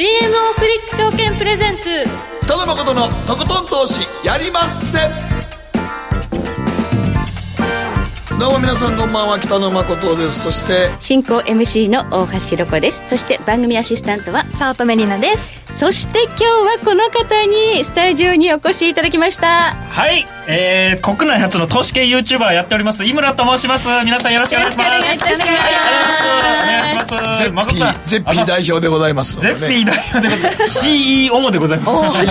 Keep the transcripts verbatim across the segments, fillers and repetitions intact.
ジーエムオー クリック証券プレゼンツ北野誠のとことん投資やりまっせ。どうも皆さんこんばんは、北野誠です。そして進行 エムシー の大橋ロコです。そして番組アシスタントは早乙女里奈です。そして今日はこの方にスタジオにお越しいただきました。はい、えー、国内初の投資系 YouTuber やっております井村と申します。皆さんよろしくお願いします。よろしくお願いします。ゼッピー、ゼッピー代表でございますので、ね、ゼッピー代表でございます。 シーイーオー でございます。 シーイ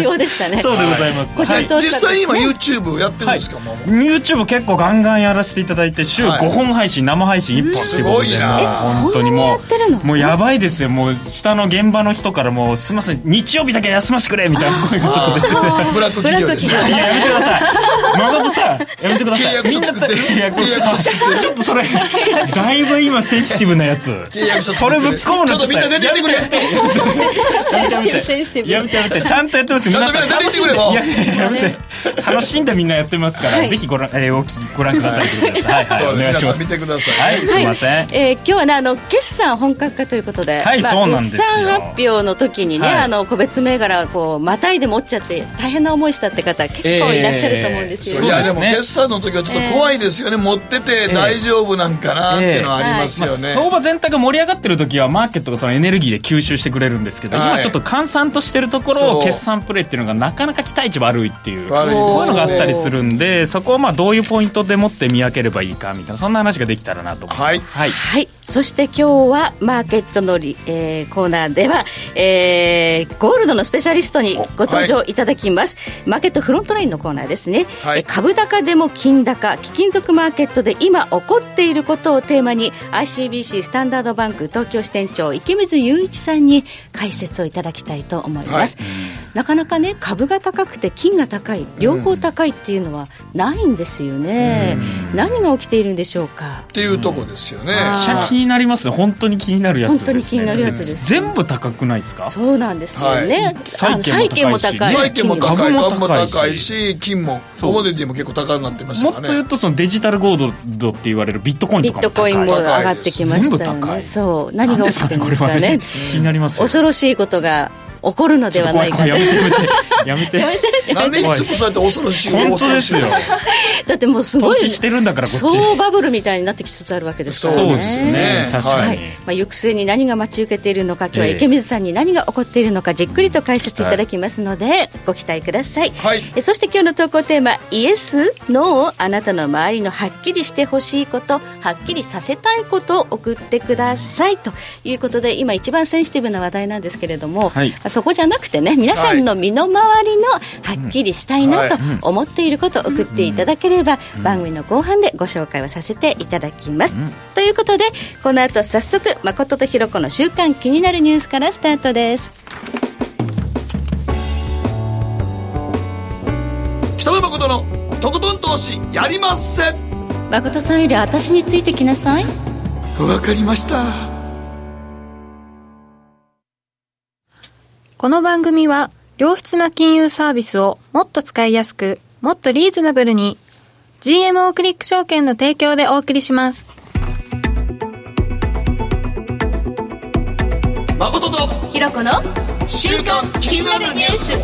ーオー でしたね。そうでございます、はいはい、実際今 YouTube やってるんですか、はい、もう YouTube 結構ガンガンやらせていただいて、週ごほん配信、はい、生配信いっぽんってことで、すごいな。本当にもう、え、そんなにやってるの？もうやばいですよ。もう下の現場の人からもうすみません、日曜日だけ休ませてくれみたいな声がちょっと出ててブラック企業ですね。いや、やめてください誠さん、やめてください。みんな契約作ってる。ちょっとそれだいぶ今センシティブなやつ、それぶっ込むのちょっとみんな出てってくれ。センシティブ、センシティブ。やめてやめて、ちゃんとやってます。ちゃんとみんな出てってくれ。いやいややめて、楽しんでみんなやってますから、はい、ぜひご覧、えー、お聞きご覧ください。はいはい、そうお願いします。皆さん見てください。はい、すいません。はい、えー、今日はね、あの決算本格化ということで、はい、まあ、そうなんですよ。決算発表の時にね、はい、あの個別銘柄をこうまたいで持っちゃって大変な思いしたって方結構いらっしゃると思うんですよ。えー、いやでも決算の時はちょっと怖いですよね。えー、持ってて大丈夫なんかなっていうのはありますよね。えーはい、まあ相場全体が盛り上がってる時はマーケットがそのエネルギーで吸収してくれるんですけど、はい、今ちょっと閑散としてるところを決算プレーっていうのがなかなか期待値悪いっていう、こういうのがあったりするんで、そこをまあどういうポイントでもって見分ければいいかみたいな、そんな話ができたらなと思います、はいはいはい。そして今日はマーケットのリ、えー、コーナーでは、えー、ゴールドのスペシャリストにご登場いただきます、はい、マーケットフロントラインのコーナーですね、はい。株高でも金高、貴金属マーケットで今起こっていることをテーマに アイシービーシー スタンダードバンク東京支店長池水雄一さんに解説をいただきたいと思います、はい。なかなかね、株が高くて金が高い、両方高いっていうのはないんですよね、うん、何が起きているんでしょうかっていうとこですよね。気になりますね。本当に気になるやつですね。本当に気になるやつです、ね。全部高くないですか？そうなんですよね。はい、債券も高い、債券も高い、株も高いし、金もコモディティも結構高くなってましたからね。もっと言うとそのデジタルゴールドって言われるビットコインとかも高い。ビットコインも上がってきましたよね。そう、何が起きてるんですか ね, ね, ね、気になりますよ。恐ろしいことが起こるのではないか。やめてやめてやめて、なんでいつもそうやって恐ろしい。本当ですよ。だってもうすごい投資してるんだから、こっちそうバブルみたいになってきつつあるわけですからね。そうですね、確かに、はい。まあ、行く末に何が待ち受けているのか、今日は池水さんに何が起こっているのかじっくりと解説いただきますのでご期待ください、はい。えそして今日の投稿テーマ、イエスノー、あなたの周りのはっきりしてほしいこと、はっきりさせたいことを送ってくださいということで、今一番センシティブな話題なんですけれども、はい、そこじゃなくてね、皆さんの身の回りのはっきりしたいなと思っていることを送っていただければ、番組の後半でご紹介をさせていただきます、うん、ということでこの後早速、誠とひろこの週刊気になるニュースからスタートです。北野誠のとことん投資やりまっせ。誠さんより私についてきなさい。わかりました。この番組は良質な金融サービスをもっと使いやすく、もっとリーズナブルに ジーエムオー クリック証券の提供でお送りします。誠とひろこの週刊気になるニュース。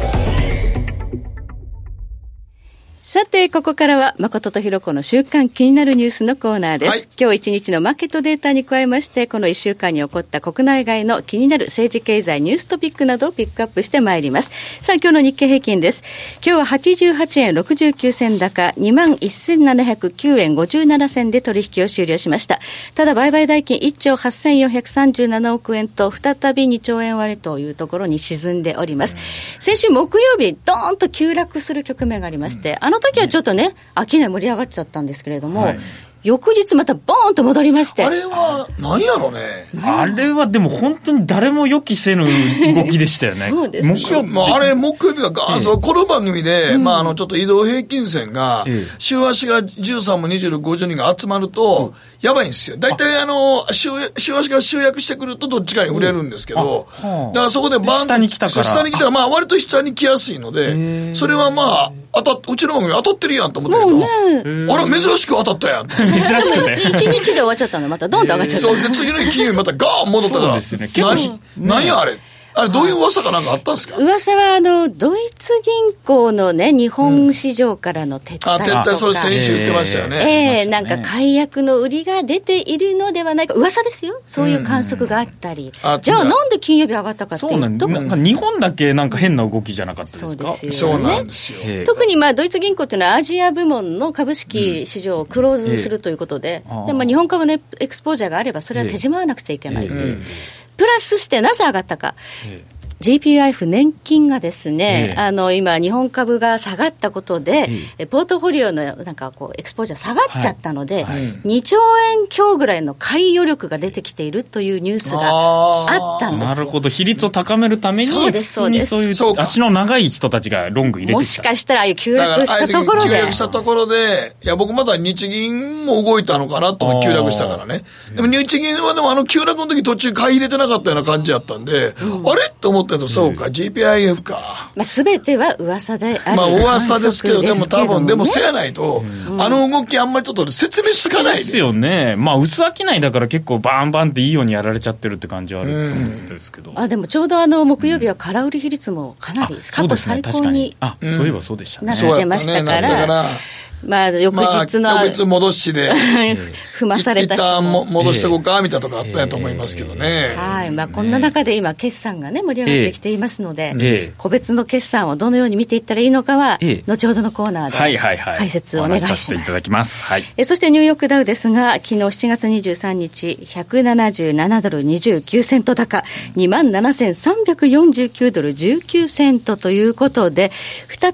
さて、ここからは誠とひろこの週刊気になるニュースのコーナーです、はい。今日一日のマーケットデータに加えまして、このいっしゅうかんに起こった国内外の気になる政治経済ニューストピックなどをピックアップしてまいります。さあ、今日の日経平均です。今日ははちじゅうはちえんろくじゅうきゅうせん高 にまんせんななひゃくきゅうえんごじゅうななせんで取引を終了しました。ただ売買代金いっちょうはっせんよんひゃくさんじゅうななおくえんと再びにちょうえん割れというところに沈んでおります。先週木曜日ドーンと急落する局面がありまして、あのその時はちょっとね、商い盛り上がっちゃったんですけれども、はい、翌日またボーンと戻りまして、あれは何やろね、あれはでも本当に誰も予期せぬ動きでしたよね。そうですね、木曜日、まあ、あれ木曜日が、ええ、そうこの番組で、うんまあ、あのちょっと移動平均線が、ええ、週足がじゅうさんもにじゅうろく、ごじゅうにが集まると、うん、やばいんですよ。だいたいあの 週, 週足が集約してくるとどっちかに売れるんですけど、うんはあ、だからそこでバン下に来たから、下に来たらまあ割と下に来やすいので、それはまあ当たっうちの番組当たってるやんと思ったけど、もうね、あら珍しく当たったやん珍しくねいちにちで終わっちゃったの。またドンと上がっちゃった、えー、そうで次の日金曜日またガーン戻ったからです、ね、何やあれあれどういう噂かなんかあったんですか。噂はあのドイツ銀行のね日本市場からの撤退とか、うん、あ撤退それ先週言ってましたよね。えー、なんか解約の売りが出ているのではないか噂ですよ。そういう観測があったり、うんうん、じゃあなんで金曜日上がったかっていうと、そうなん、なんか日本だけなんか変な動きじゃなかったですか。そうですよね。そうなんですよ。特にまあドイツ銀行っていうのはアジア部門の株式市場をクローズするということで、うん、でまあ日本株のエクスポージャーがあればそれは手締まわなくちゃいけないという、うんプラスしてなぜ上がったか、ええ、ジーピーアイエフ 年金がですね、ええ、あの今日本株が下がったことで、ええ、ポートフォリオのなんかこうエクスポージャー下がっちゃったので、はいはい、にちょうえん強ぐらいの買い余力が出てきているというニュースがあったんですよ。なるほど、比率を高めるためにそうですそうです、そういう足の長い人たちがロング入れてきた。もしかしたらああいう急落したところで急落したところでいや僕まだ日銀も動いたのかなと急落したからね。でも日銀はでもあの急落の時途中買い入れてなかったような感じだったんで、うん、あれと思ったけどそうか、うん、ジーピーアイエフ か、まあ、全ては噂である、まあ、噂ですけどでも多分でもそうやないと、うん、あの動きあんまりちょっと説明つかないで、うん、ですよね。まあ薄商いだから結構バンバンっていいようにやられちゃってるって感じはあると思うんですけど、うん、あでもちょうどあの木曜日は空売り比率もかなり過去最高になってましたからまあ、翌日の、まあ、翌日戻しで踏まされた人一旦も戻しておこうかみたいなとこあったやと思いますけどね、えーえー、はい、まあ、こんな中で今決算がね盛り上がってきていますので、えー、個別の決算をどのように見ていったらいいのかは、えー、後ほどのコーナーで解説をお願いします、はいはいはい、お話しさせていただきます、はい、えそしてニューヨークダウですが昨日しちがつにじゅうさんにちひゃくななじゅうななドルにじゅうきゅうセント高 にまんななせんさんびゃくよんじゅうきゅうドルじゅうきゅうセントということで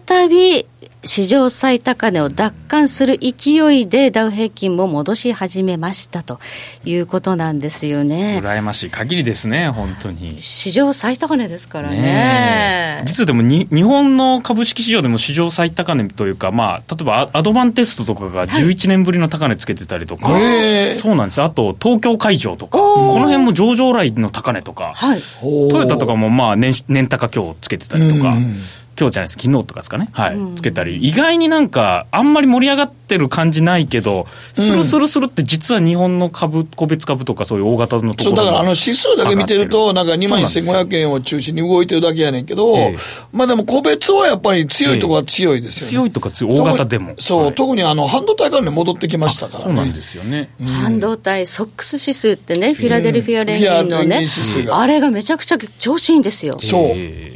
再び史上最高値を奪還する勢いでダウ平均も戻し始めましたということなんですよね。羨ましい限りですね本当に。史上最高値ですから ね, ね実はでもに日本の株式市場でも史上最高値というか、まあ、例えばアドバンテストとかがじゅういちねんぶりの高値つけてたりとか、はい、そうなんです。あと東京海上とかこの辺も上場来の高値とか、はい、トヨタとかもまあ 年, 年高今日つけてたりとか、うん今日じゃないです昨日とかですかね、はいうん、つけたり意外になんかあんまり盛り上がってる感じないけどスルスルスルって実は日本の株個別株とかそういう大型のところそうだからあの指数だけ見てるとなんか にまんせんごひゃくえんを中心に動いてるだけやねんけど、えー、まあでも個別はやっぱり強いとこは強いですよね、えー、強いとか強い大型でもそう、はい、特にあの半導体関連戻ってきましたからね。そうなんですよね、うん、半導体ソックス指数ってねフィラデルフィア連銀のね、えー、あれがめちゃくちゃ調子いいんですよ、えー、そう、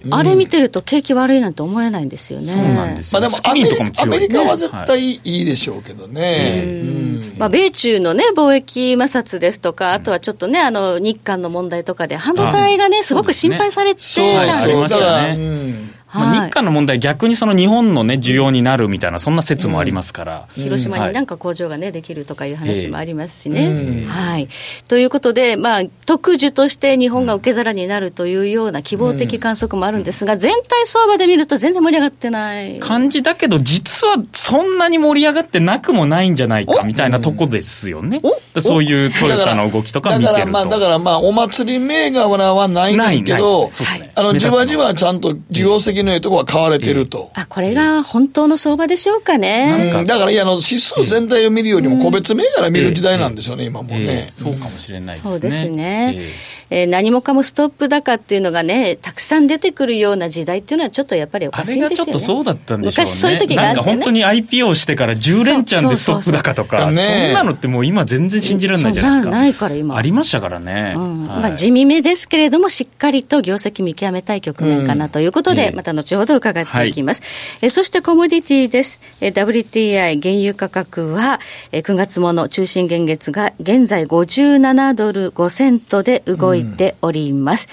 うん、あれ見てると景気悪いなと思えないんですよね。そうなんですよ。まあでもアメリカ、アメリカは絶対いいでしょうけどね。うんうんまあ、米中のね貿易摩擦ですとかあとはちょっとねあの日韓の問題とかで半導体がねすごく心配されてたんですよね。そうですね。そうですね。まあ、日韓の問題逆にその日本の、ね、需要になるみたいなそんな説もありますから、うん、広島になんか工場が、ねはい、できるとかいう話もありますしね、えーはい、ということで、まあ、特需として日本が受け皿になるというような希望的観測もあるんですが、うん、全体相場で見ると全然盛り上がってない感じだけど実はそんなに盛り上がってなくもないんじゃないかみたいなとこですよね。そういうトヨタの動きとか見てるとだから、まあ、だからまあお祭り銘柄はないんだけどないない、ね、あのじわじわちゃんと業績のとこは買われてると、えー、あこれが本当の相場でしょうかね、うん、だからいやあの指数全体を見るよりも個別銘柄見る時代なんですよね、えーえー、今もね、えー、そうかもしれないですね。そうですね、えーえー、何もかもストップ高っていうのがねたくさん出てくるような時代っていうのはちょっとやっぱりおかしいですよね。あれがちょっとそうだったんでしょうね。昔そういう時があってねなんか本当に アイピーオー してからじゅうれんちゃんでストップ高とか そ, う そ, う そ, う そ, うそんなのってもう今全然信じられないじゃないですか。ないから今ありましたからね、うんはいまあ、地味めですけれどもしっかりと業績見極めたい局面かなということで、うんえーまた後ほど伺っていきます、はい、えそしてコモディティです、えー、ダブリューティーアイ 原油価格は、えー、くがつもの中心原月が現在ごじゅうななドルごセントで動いております、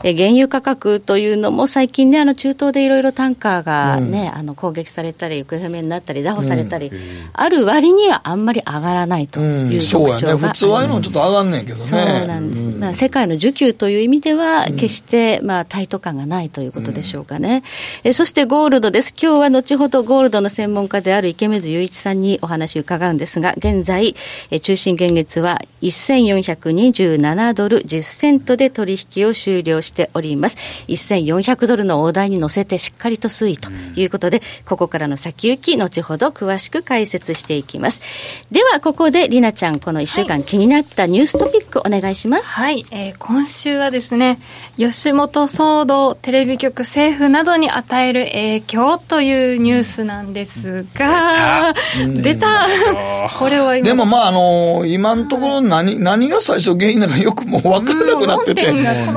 うんえー、原油価格というのも最近ねあの中東でいろいろタンカーが、ねうん、あの攻撃されたり行方不明になったり拿捕されたり、うん、ある割にはあんまり上がらないという特徴が、うん、そうやね普通はああいうのちょっと上がんねんけどね。そうなんです、うんまあ、世界の需給という意味では決して、まあ、タイト感がないということでしょうかね、うんね。えそしてゴールドです。今日は後ほどゴールドの専門家である池水雄一さんにお話を伺うんですが、現在え中心現月はせんよんひゃくにじゅうななドルじゅっセントで取引を終了しております。せんよんひゃくドルの大台に乗せてしっかりと推移ということで、ここからの先行き後ほど詳しく解説していきます。ではここでりなちゃん、このいっしゅうかん気になったニューストピックお願いします。はい、えー、今週はですね、吉本騒動、テレビ局、政府などに与える影響というニュースなんですが、出たこれは今でもまああのー、今のところ何何が最初原因なのかよくもう分からなくなってて、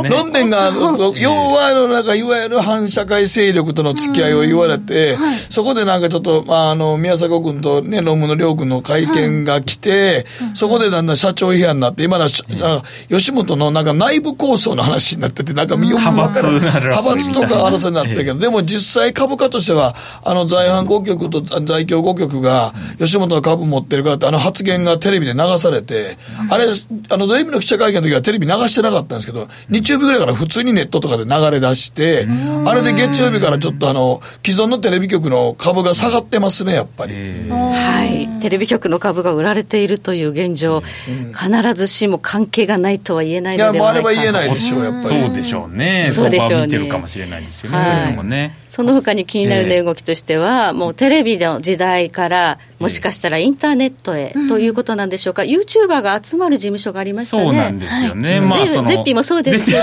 論点が要はなんかいわゆる反社会勢力との付き合いを言われて、はい、そこでなんかちょっと、まあ、あの宮迫君とね論文の亮君の会見が来て、はい、そこでだんだん社長批判になって今の、うん、吉本のなんか内部構想の話になってて、なんか派閥派閥とか争いになったけど、でも実際株価としてはあの在阪ご局と在京ご局が吉本の株持ってるからってあの発言がテレビで流されて、あれあの土曜日の記者会見の時はテレビ流してなかったんですけど、日曜日ぐらいから普通にネットとかで流れ出して、あれで月曜日からちょっとあの既存のテレビ局の株が下がってますね、やっぱり。はい、テレビ局の株が売られているという現状、うん、必ずしも関係がないとは言えないのではないか。いや、もうあれは言えないでしょう、やっぱり。そうでしょうね。そうでしょうね。相場を見てるかもしれないですよね。はい、それもね。その他に気になる、ねえー、動きとしては、もうテレビの時代からもしかしたらインターネットへ、えー、ということなんでしょうか。ユーチューバーが集まる事務所がありましたね。そうなんですよね。はい、まあ、そのゼッピーもそうですけど、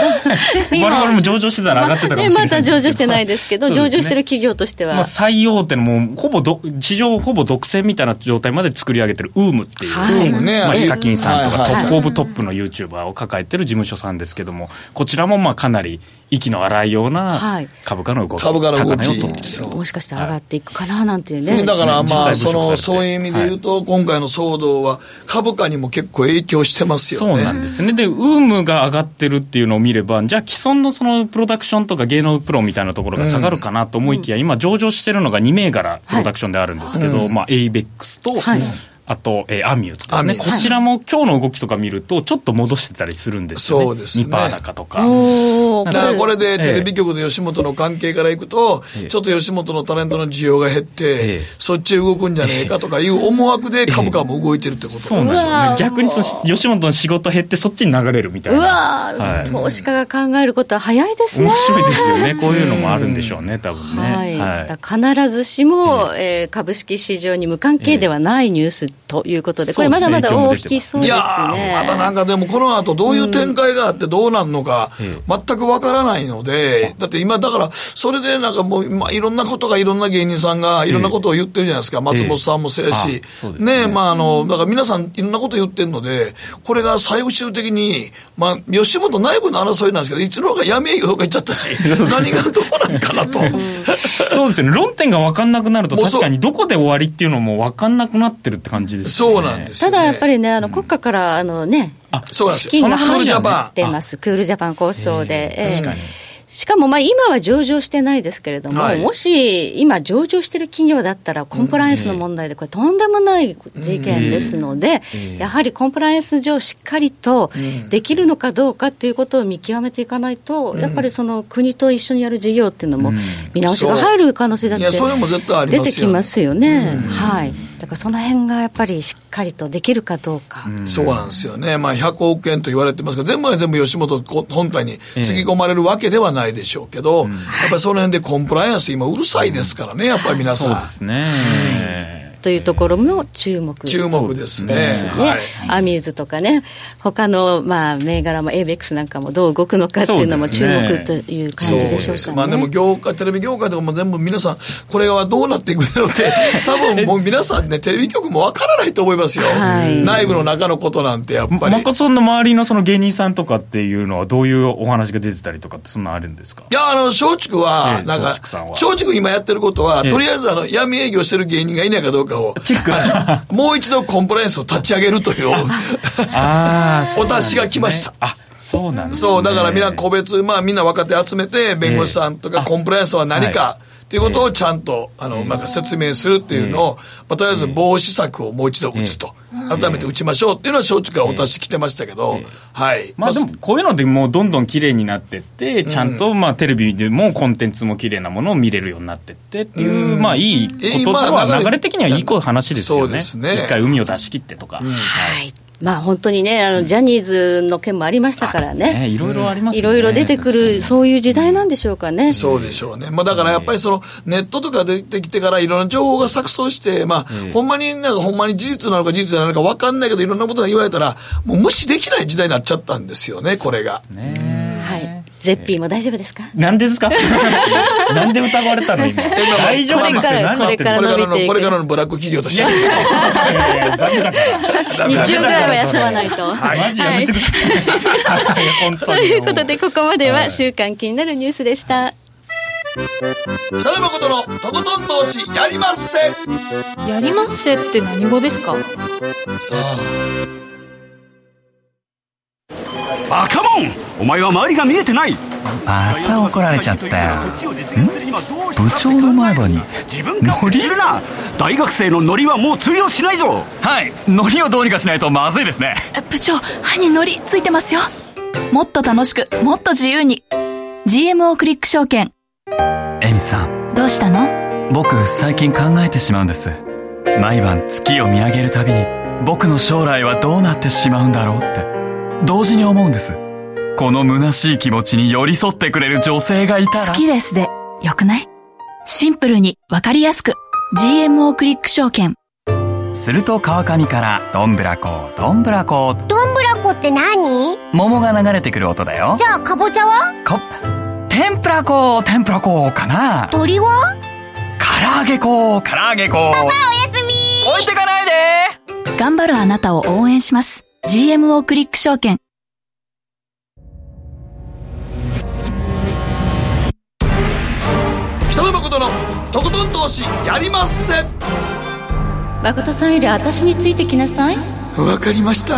我々も上場してたら上がってたかもしれないですけど、まあね、まだ上場してないですけど、上場してる企業としては、まあ、最大手のもうほぼど市場をほぼ独占みたいな状態まで作り上げてるウームっていう、はい、まあ、ヒカキンさんとかトップオブトップのユーチューバーを抱えてる事務所さんですけども、こちらもまあかなり息の荒いような株価の動き、はい、株価の動きともしかして上がっていくかななんていうね、はい、だからまあそのそういう意味で言うと、はい、今回の騒動は株価にも結構影響してますよね。そうなんですね。でウームが上がってるっていうのを見れば、じゃあ既存のそのプロダクションとか芸能プロみたいなところが下がるかなと思いきや、うん、今上場してるのがに銘柄プロダクションであるんですけど、はい、まあ エイベックス と、はい、あと、えー、アミューズとかね、こちらも今日の動きとか見るとちょっと戻してたりするんですよね。そうですね。 にパーセント 高とか。だからこれでテレビ局と吉本の関係からいくと、えー、ちょっと吉本のタレントの需要が減って、えー、そっち動くんじゃねえかとかいう思惑で株価も動いてるってこと、えー、そうなんですね。逆にそ吉本の仕事減ってそっちに流れるみたいな。うわ、はい、投資家が考えることは早いですね。面白いですよね。こういうのもあるんでしょうね、多分ね、はいはい、だ必ずしも、えーえー、株式市場に無関係ではないニュースということで、これまだまだ大きそうですね。いや、まだなんかでもこの後どういう展開があってどうなるのか全くわからないので、だって今だからそれでなんかもう、まあ、いろんなことがいろんな芸人さんがいろんなことを言ってるじゃないですか。松本さんもそうやし、ね、まああのだから皆さんいろんなこと言ってるので、これが最終的にまあ吉本内部の争いなんですけど、いつの間にか闇営業とか言っちゃったし、何がどうなんかなと。そうですね。論点が分かんなくなると確かにどこで終わりっていうのも分かんなくなってるって感じ。そうなんですね。ただやっぱりね、あの国家からあの、ね、あ資金が入ってます。クールジャパン構想で、確かに、しかもまあ今は上場してないですけれども、はい、もし今上場してる企業だったらコンプライアンスの問題でこれとんでもない事件ですので、やはりコンプライアンス上しっかりとできるのかどうかということを見極めていかないと、やっぱりその国と一緒にやる事業っていうのも見直しが入る可能性だって出てきますよね。はい、だからその辺がやっぱりしっかりとできるかどうか。うん、そうなんですよね。まあひゃくおくえんと言われてますが、全部は全部吉本本体につぎ込まれるわけではないでしょうけど、えー、やっぱりその辺でコンプライアンス今うるさいですからね、やっぱり皆さん。そうですね。はい、というところも注目ですね。注目ですね。はい、アミューズとかね、他のまあ銘柄も エイベックス なんかもどう動くのかっていうのも注目という感じでしょうかね。そうですね。まあでも業界、テレビ業界とかも全部皆さんこれはどうなっていくのって多分もう皆さんねテレビ局もわからないと思いますよ、はい、内部の中のことなんて。やっぱりマコさんの周りのその芸人さんとかっていうのはどういうお話が出てたりとかってそんなあるんですか。いや、あの松竹はなんか、えー、松竹今やってることは、えー、とりあえずあの闇営業してる芸人がいないかどうかチェックもう一度コンプライアンスを立ち上げるというああ、そうなんですね、お達しが来ました。あ、そうなんですね。そう、だからみんな個別、まあみんな若手集めて弁護士さんとかコンプライアンスは何か、はいということをちゃんとあのなんか説明するっていうのを、まあ、とりあえず防止策をもう一度打つと、改めて打ちましょうっていうのは正直からお達し来てましたけど、はい、まあ、でもこういうのでもうどんどん綺麗になってって、ちゃんとまあテレビでもコンテンツも綺麗なものを見れるようになってってっていう、まあいいことは流れ的にはいい話ですよね。そうですね。一回海を出し切ってとか、うん、はい。まあ、本当にね、あのジャニーズの件もありましたからね、いろいろありますね、いろいろ出てくる、そういう時代なんでしょうかね。そうでしょうね、まあ、だからやっぱりそのネットとか出てきてからいろんな情報が錯綜して、まあ、ほんまになんかほんまに事実なのか事実なのか分かんないけど、いろんなことが言われたらもう無視できない時代になっちゃったんですよね、これが。そうですね。ゼッピーも大丈夫ですか？なんでですか？なんで疑われたの今？大丈夫ですよ。これからのブラック企業としていやいやダメだから。にじゅうぐらいは休まないと。はい、マジやめてください。本当に。ということでここまでは週刊気になるニュースでした。はい、北野誠のとことん投資やりまっせ。やりまっせって何語ですか？さあ。バカモン、お前は周りが見えてない。また怒られちゃったよ。ん？部長の前歯にノリ？大学生のノリはもう釣りをしないぞ。はい、ノリをどうにかしないとまずいですね。部長、歯にノリついてますよ。もっと楽しく、もっと自由に ジーエムオー クリック証券。エミさん、どうしたの？僕最近考えてしまうんです。毎晩月を見上げるたびに僕の将来はどうなってしまうんだろうって同時に思うんです。この虚しい気持ちに寄り添ってくれる女性がいたら。好きですでよくない？シンプルにわかりやすく ジーエムオー クリック証券。すると川上からどんぶらこどんぶらこどんぶらこって何？桃が流れてくる音だよ。じゃあかぼちゃは？か天ぷらこ天ぷらこかな。鳥は？唐揚げこ唐揚げこ。パパおやすみ。置いてかないで。頑張るあなたを応援します。ジーエムオー クリック証券。北野誠のとことん投資やりまっせ。誠さんより私についてきなさい。わかりました。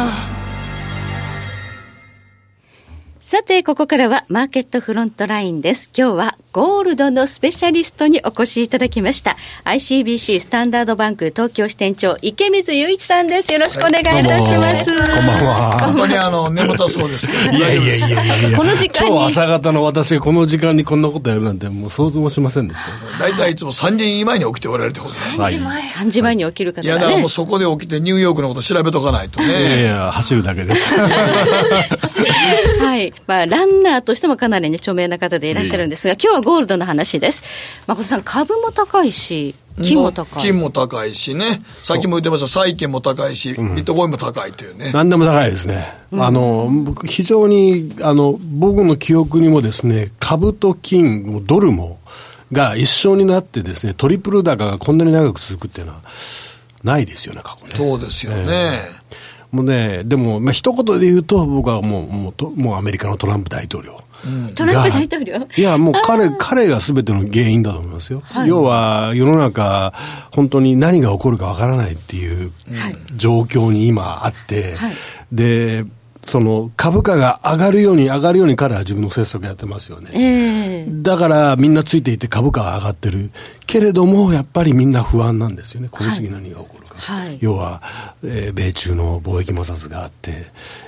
さてここからはマーケットフロントラインです。今日はゴールドのスペシャリストにお越しいただきました。 アイシービーシー スタンダードバンク東京支店長池水雄一さんです。よろしくお願いいたします。はい、こんばんは。本当にあの眠たそうですけどいやいやいやいやいやこの時間に今日朝方の私がこの時間にこんなことやるなんてもう想像もしませんでした。大体いつもさんじまえに起きておられるってことなんです。さんじまえに起きる方がね。いやだからもうそこで起きてニューヨークのこと調べとかないとね。いやいや走るだけです走るはい、まあ、ランナーとしてもかなり、ね、著名な方でいらっしゃるんですが、今日はゴールドの話です。誠さん、株も高いし金も高い金も高いしね、さっきも言ってました債券も高いし、うん、ビットコインも高いというね、何でも高いですね。うん、あの非常にあの僕の記憶にもですね、株と金もドルもが一緒になってですね、トリプル高がこんなに長く続くっていうのはないですよね、過去ね。そうですよね。えーもうね、でも、まあ、一言で言うと、僕はもう、もうと、もうアメリカのトランプ大統領。うん、トランプ大統領？いや、もう彼、彼が全ての原因だと思いますよ。はい、要は、世の中、本当に何が起こるかわからないっていう状況に今あって、はい、で、その株価が上がるように上がるように彼は自分の政策やってますよね。えー、だからみんなついていて株価は上がってるけれども、やっぱりみんな不安なんですよね、この次何が起こるか。はい、要は、えー、米中の貿易摩擦があって、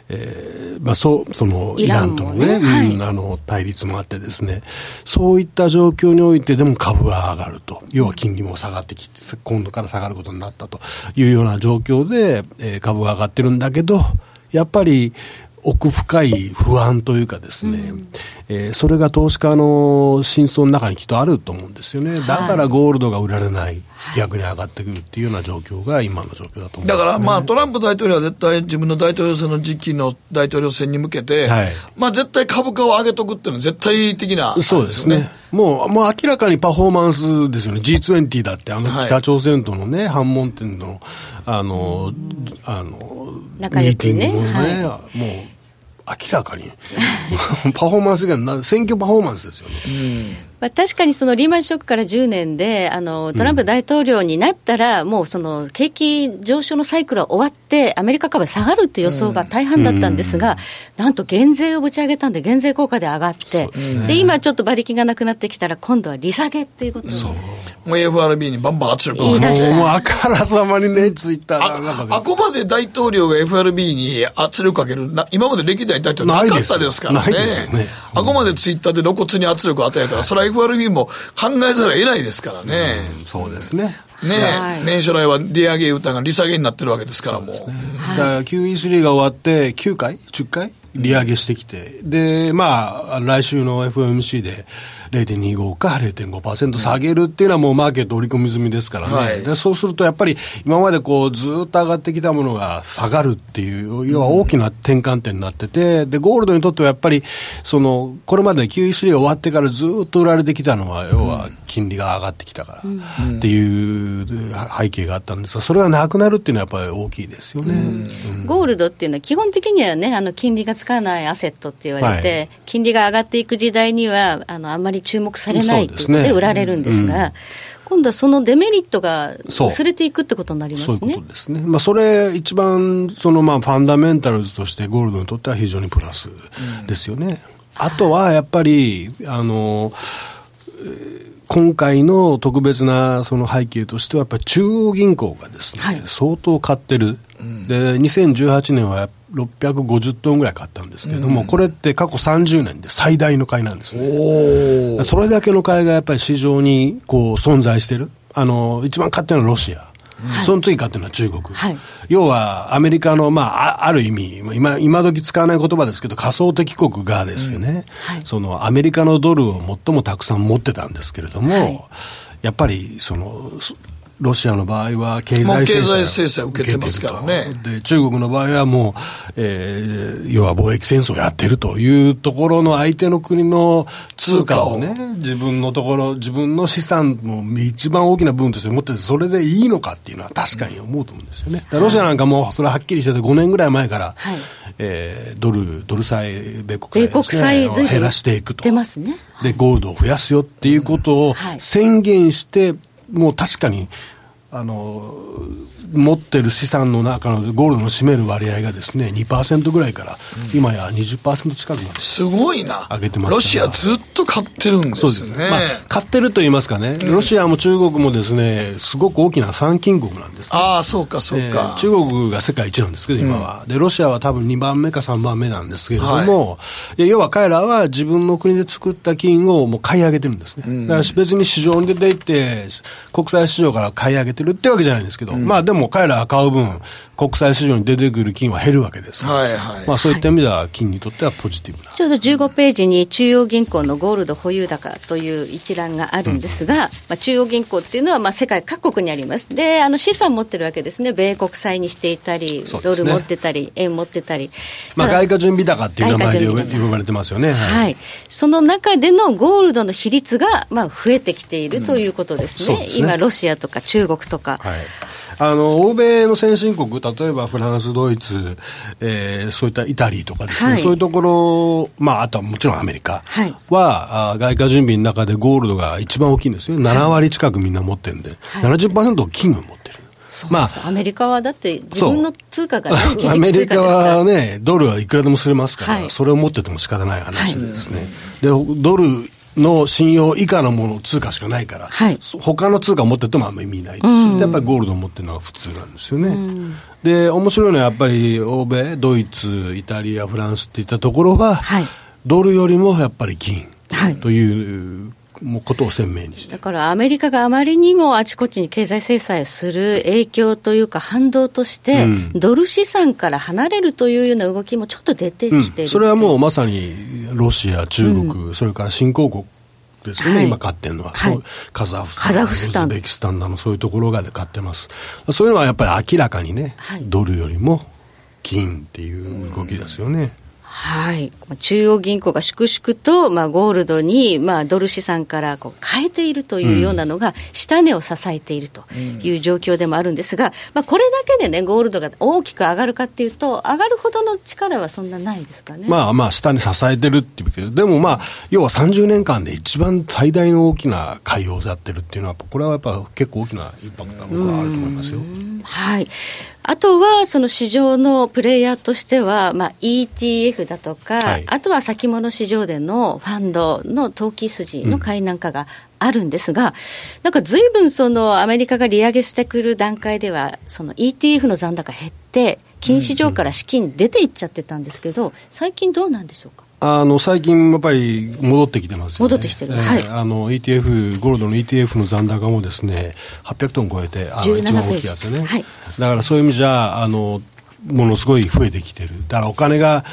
えーまあ、そそのイランとのね、イランもね、はい、うん、あの対立もあってですね、そういった状況においてでも株は上がると、要は金利も下がってきて今度から下がることになったというような状況で、えー、株は上がってるんだけど、やっぱり奥深い不安というかですね、うん、えー、それが投資家の真相の中にきっとあると思うんですよね。はい、だからゴールドが売られない、逆に上がってくるっていうような状況が今の状況だと思うんですね。だからまあトランプ大統領は絶対自分の大統領選の時期の大統領選に向けて、はい、まあ絶対株価を上げとくっていうのは絶対的な、ね、そうですね。もう、もう明らかにパフォーマンスですよね。ジートゥエンティー だってあの北朝鮮とのね、はい、反問点のあの、あの、ミーティングもね、はい、もう明らかにパフォーマンスが選挙パフォーマンスですよね。うん、まあ、確かにそのリーマンショックからじゅうねんであのトランプ大統領になったら、うん、もうその景気上昇のサイクルは終わってアメリカ株は下がるって予想が大半だったんですが、うん、なんと減税をぶち上げたんで減税効果で上がって、ね、で今ちょっと馬力がなくなってきたら今度は利下げっていうことに、そうもう エフアールビー にバンバン圧力がかかって、もうあからさまにね、ツイッターの中で あ, あこまで大統領が エフアールビー に圧力かけるな、今まで歴代大統領なかったですからね、ね、うん、あこまでツイッターで露骨に圧力を与えたらそれは エフアールビー も考えざるを得ないですからね、うん、そうですね、ね、はい、年初来は利上げ歌が利下げになってるわけですから、もう、そうですね、だから キューイースリー が終わってきゅうかいじゅっかい利上げしてきて、でまあ来週の エフオーエムシー で ゼロてんにご か ゼロてんごパーセント 下げるっていうのはもうマーケット織り込み済みですからね、はい、でそうするとやっぱり今までこうずっと上がってきたものが下がるっていう要は大きな転換点になってて、でゴールドにとってはやっぱりそのこれまで キューイースリー 終わってからずっと売られてきたのは要は金利が上がってきたからっていう背景があったんですが、それがなくなるっていうのはやっぱり大きいですよね、うんうん、ゴールドっていうのは基本的にはね、あの金利がつかないアセットって言われて、はい、金利が上がっていく時代には あの、あんまり注目されないということで売られるんですが、うん、今度はそのデメリットが薄れていくってことになりますね。そう、そういうことですね、まあ、それ一番そのまあファンダメンタルズとしてゴールドにとっては非常にプラスですよね、うん、あとはやっぱりあの今回の特別なその背景としてはやっぱり中央銀行がですね、はい、相当買ってる、うん、でにせんじゅうはちねんはやっぱりろっぴゃくごじゅっトンぐらい買ったんですけれども、うん、これって過去さんじゅうねんで最大の買いなんですね。おそれだけの買いがやっぱり市場にこう存在してる。あの一番買ってるのはロシア、うん、その次買ってるのは中国、はい、要はアメリカの、まあ、ある意味今今時使わない言葉ですけど仮想敵国がですね、うん、はい、そのアメリカのドルを最もたくさん持ってたんですけれども、はい、やっぱりそのロシアの場合は経済制裁、経済制裁を受けてますからね。で中国の場合はもう、えー、要は貿易戦争をやってるというところの相手の国の通貨をね、自分のところ自分の資産の一番大きな部分として持ってて、それでいいのかっていうのは確かに思うと思うんですよね。ロシアなんかもそれはっきりしててごねんぐらい前から、はい、えー、ドルドル債米国債を、ね、減らしていくと出ますね。でゴールドを増やすよっていうことを宣言して。もう確かにあの持ってる資産の中のゴールドの占める割合がですね にパーセント ぐらいから、うん、今や にじゅっパーセント 近くまですごいな上げてます。ロシアずっと買ってるんですね。そうですね、まあ、買ってると言いますかね、ロシアも中国もですねすごく大きな参勤国なんです、ね、ああそうかそうか、中国が世界一なんですけど今は、うん、でロシアは多分にばんめかさんばんめなんですけれども、はい、要は彼らは自分の国で作った金をもう買い上げてるんですね、うん、だから別に市場に出ていって国際市場から買い上げてるってわけじゃないんですけど、うん、まあでももう彼らが買う分国際市場に出てくる金は減るわけです、はいはい、まあ、そういった意味では金にとってはポジティブな、はい、ちょうどじゅうごページに中央銀行のゴールド保有高という一覧があるんですが、うん、まあ、中央銀行っていうのはまあ世界各国にあります。であの資産持ってるわけですね。米国債にしていたり、ね、ドル持ってたり円持ってたり、まあ、外貨準備高っていう名前で呼ばれてますよね、はいはい、その中でのゴールドの比率がまあ増えてきているということですね、うん、そうですね。今ロシアとか中国とか、はい、あの欧米の先進国、例えばフランス、ドイツ、えー、そういったイタリーとかですね、はい、そういうところ、まあ、あとはもちろんアメリカは、はい、外貨準備の中でゴールドが一番大きいんですよ。ななわり近くみんな持ってるんで、はい、ななじゅっパーセント を金を持ってる。まあ、アメリカはだって自分の通貨が、ね、通貨ですからアメリカはねドルはいくらでもすれますから、はい、それを持ってても仕方ない話ですね、はい、でドルの信用以下のもの通貨しかないから、はい、他の通貨持っててもあんまり意味ないです、うん、やっぱりゴールドを持ってるのが普通なんですよね、うん、で面白いのはやっぱり欧米ドイツイタリアフランスっていったところは、はい、ドルよりもやっぱり金という、はい、もうことを鮮明にして、だからアメリカがあまりにもあちこちに経済制裁をする影響というか反動として、うん、ドル資産から離れるというような動きもちょっと出てきているって、うん、それはもうまさにロシア中国、うん、それから新興国ですね、はい、今買ってるのは、はい、カザフスタン、カザフスタン、ウズベキスタンなどそういうところがで買ってます。そういうのはやっぱり明らかにね、はい、ドルよりも金っていう動きですよね、うん、はい、中央銀行が粛々と、まあ、ゴールドに、まあ、ドル資産からこう変えているというようなのが、うん、下値を支えているという状況でもあるんですが、まあ、これだけで、ね、ゴールドが大きく上がるかっていうと上がるほどの力はそんなないですかね。まあまあ下に支えてるっていうけど、でもまあ要はさんじゅうねんかんで一番最大の大きな買いをやってるっていうのはこれはやっぱ結構大きなインパクトが僕はあると思いますよ。はい、あとはその市場のプレイヤーとしては、まあ、イーティーエフ だとか、はい、あとは先物市場でのファンドの投機筋の買いなんかがあるんですが、うん、なんか随分そのアメリカが利上げしてくる段階ではその イーティーエフ の残高減って金市場から資金出ていっちゃってたんですけど、うんうん、最近どうなんでしょうか。あの最近やっぱり戻ってきてますよね。戻ってきてる、えーはい、あの イーティーエフ ゴールドの イーティーエフ の残高もですねはっぴゃくトン超えて、あの一番大きいやつね、はい、だからそういう意味じゃあのものすごい増えてきてる。だからお金が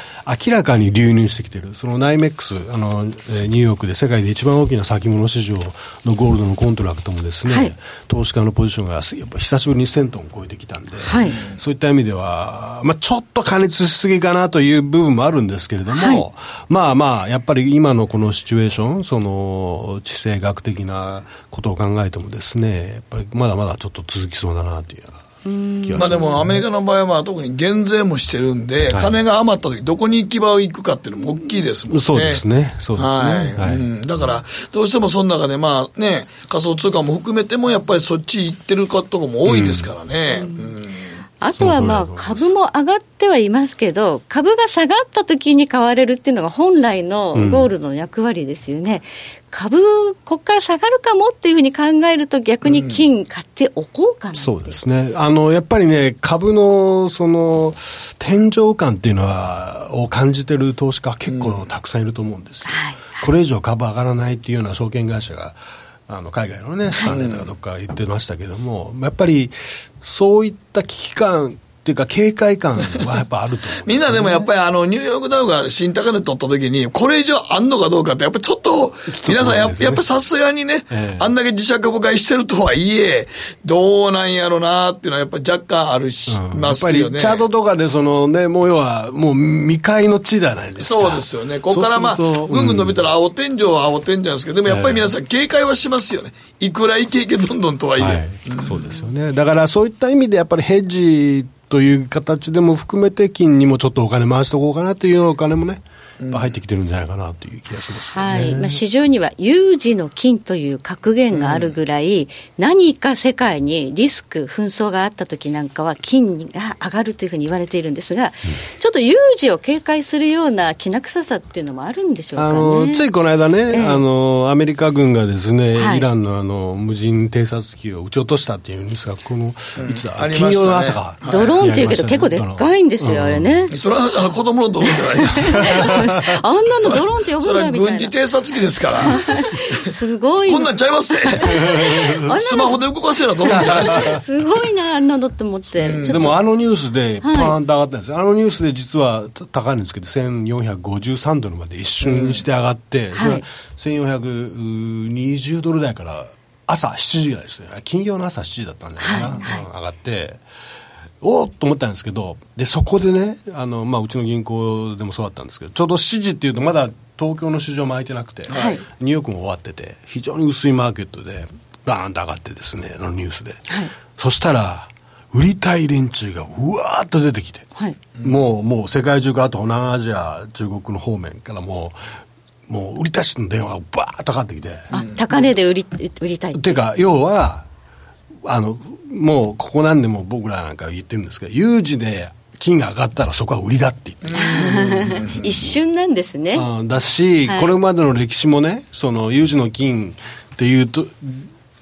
明らかに流入してきてる。そのナイメックス、あのニューヨークで世界で一番大きな先物市場のゴールドのコントラクトもですね、はい、投資家のポジションがやっぱ久しぶりにせんトンを超えてきたんで、はい、そういった意味では、まあ、ちょっと過熱しすぎかなという部分もあるんですけれども、はい、まあまあやっぱり今のこのシチュエーション、その地政学的なことを考えてもですね、やっぱりまだまだちょっと続きそうだなという。ね、まあ、でもアメリカの場合はまあ特に減税もしてるんで、はい、金が余った時どこに行き場を行くかっていうのも大きいですもんね。そうですね、そうですね、はいはい、うん、だからどうしてもその中でまあ、ね、仮想通貨も含めてもやっぱりそっち行ってるとこも多いですからね、うんうんうん、あとはまあ株も上がってはいますけど、株が下がった時に買われるっていうのが本来のゴールドの役割ですよね、うん、株ここから下がるかもっていうふうに考えると逆に金買っておこうかな、うん、そうですね、あのやっぱりね株のその天井感っていうのはを感じてる投資家は結構たくさんいると思うんです、うん、はいはい、これ以上株上がらないっていうような証券会社があの海外のねスタンレーとかどっか言ってましたけども、はい、やっぱりそういった危機感っていうか警戒感はやっぱあると思う、ね、みんなでもやっぱりあのニューヨークダウが新高値取った時にこれ以上あんのかどうかってやっぱりちょっと皆さんやっぱりさすがにね、えー、あんだけ自社株買いしてるとはいえどうなんやろうなっていうのはやっぱり若干あるし、うん、ますよね。やっぱりチャートとかでそのねもう要はもう未開の地じゃないですか。そうですよね。ここからまあぐんぐん伸びたら青天井は青天井なんですけど、でもやっぱり皆さん警戒はしますよね。いくらいけいけどんどんとはいえ、はい、うん、そうですよね。だからそういった意味でやっぱりヘッジという形でも含めて金にもちょっとお金回しておこうかなというようなお金もね入ってきてるんじゃないかなという気がしますね、うん、はい、まあ、市場には有事の金という格言があるぐらい、うん、何か世界にリスク紛争があった時なんかは金が上がるというふうに言われているんですが、うん、ちょっと有事を警戒するようなきな臭さっていうのもあるんでしょうかね。あのついこの間ね、ええ、あのアメリカ軍がですね、はい、イラン の, あの無人偵察機を撃ち落としたっていうニュースがこの、うん、いつだ、ね、金曜の朝か、はい、ドローンっていうけど、ね、結構でっかいんですよ、うん、あれね、それはあの子供のドローンじゃないですあんなのドローンって呼ぶんだみたいな。それは軍事偵察機ですからすごいこんなんちゃいますねスマホで動かせるのドローンじゃないですよすごいなあんなのって思って、うん、ちょっとでもあのニュースでパーンと上がったんです、はい、あのニュースで実は高いんですけどせんよんひゃくごじゅうさんドルまで一瞬にして上がって、うん、はい、せんよんひゃくにじゅうドル台から朝しちじぐらいですね、金曜の朝しちじだったんじゃないかな、はいはい、上がっておーっと思ったんですけど、でそこでね、あの、まあ、うちの銀行でもそうだったんですけど、ちょうどしちじっていうとまだ東京の市場も開いてなくて、はい、ニューヨークも終わってて非常に薄いマーケットでバーンと上がってですね、あのニュースで、はい、そしたら売りたい連中がうわーっと出てきて、はい、もうもう世界中から、あと東南アジア中国の方面からもうもう売りたしの電話がバーッとかかってきて、あ、高値で売り売りたいっていうか、要はあのもうここ何年も僕らなんか言ってるんですけど、有事で金が上がったらそこは売りだって言ってる一瞬なんですね。あ、だし、はい、これまでの歴史もね、その有事の金っていうと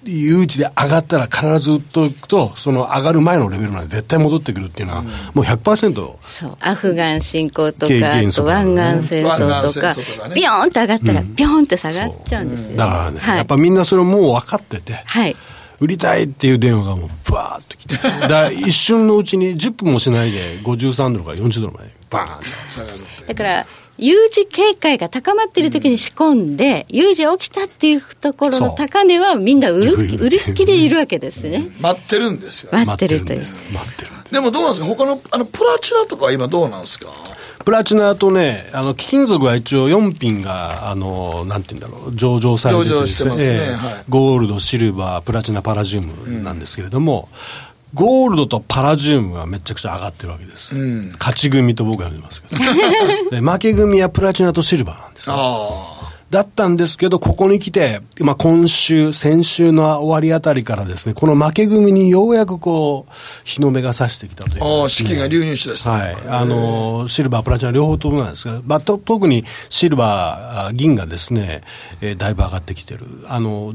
有事で上がったら必ず売っておくと、その上がる前のレベルまで絶対戻ってくるっていうのは、うん、もう ひゃくパーセント そう、アフガン侵攻とか、あと湾岸戦争とか、ビヨーンと上がったらビヨーンって下がっちゃうんですよ、ね、うん、だからね、はい、やっぱみんなそれもう分かってて、はい、売りたいっていう電話がもうバーッと来て、だ一瞬のうちにじゅっぷんもしないでごじゅうさんドルからよんじゅうドルまでバーンってだから有事警戒が高まっている時に仕込んで、うん、有事起きたっていうところの高値はみんな売る売りっきりいるわけですね、うん、待ってるんですよ、ね、待ってるという、 待ってるんです、待ってるんです。でもどうなんですか、他のあのプラチナとかは今どうなんですか。プラチナとね、あの貴金属は一応よん品があのなんていうんだろう、上場されてて、上場してますね、えーはい、ゴールド、シルバー、プラチナ、パラジウムなんですけれども、うん、ゴールドとパラジウムはめちゃくちゃ上がってるわけです、うん、勝ち組と僕は呼んでますけどで負け組はプラチナとシルバーなんですよ、ね、あだったんですけど、ここに来て、まあ、今週先週の終わりあたりからですね、この負け組にようやくこう日の目が差してきたという、ああ資金が流入しだした、はい、あのシルバープラチナ両方ともなんですが、まあ、と特にシルバー銀がですね、えー、だいぶ上がってきてる。あの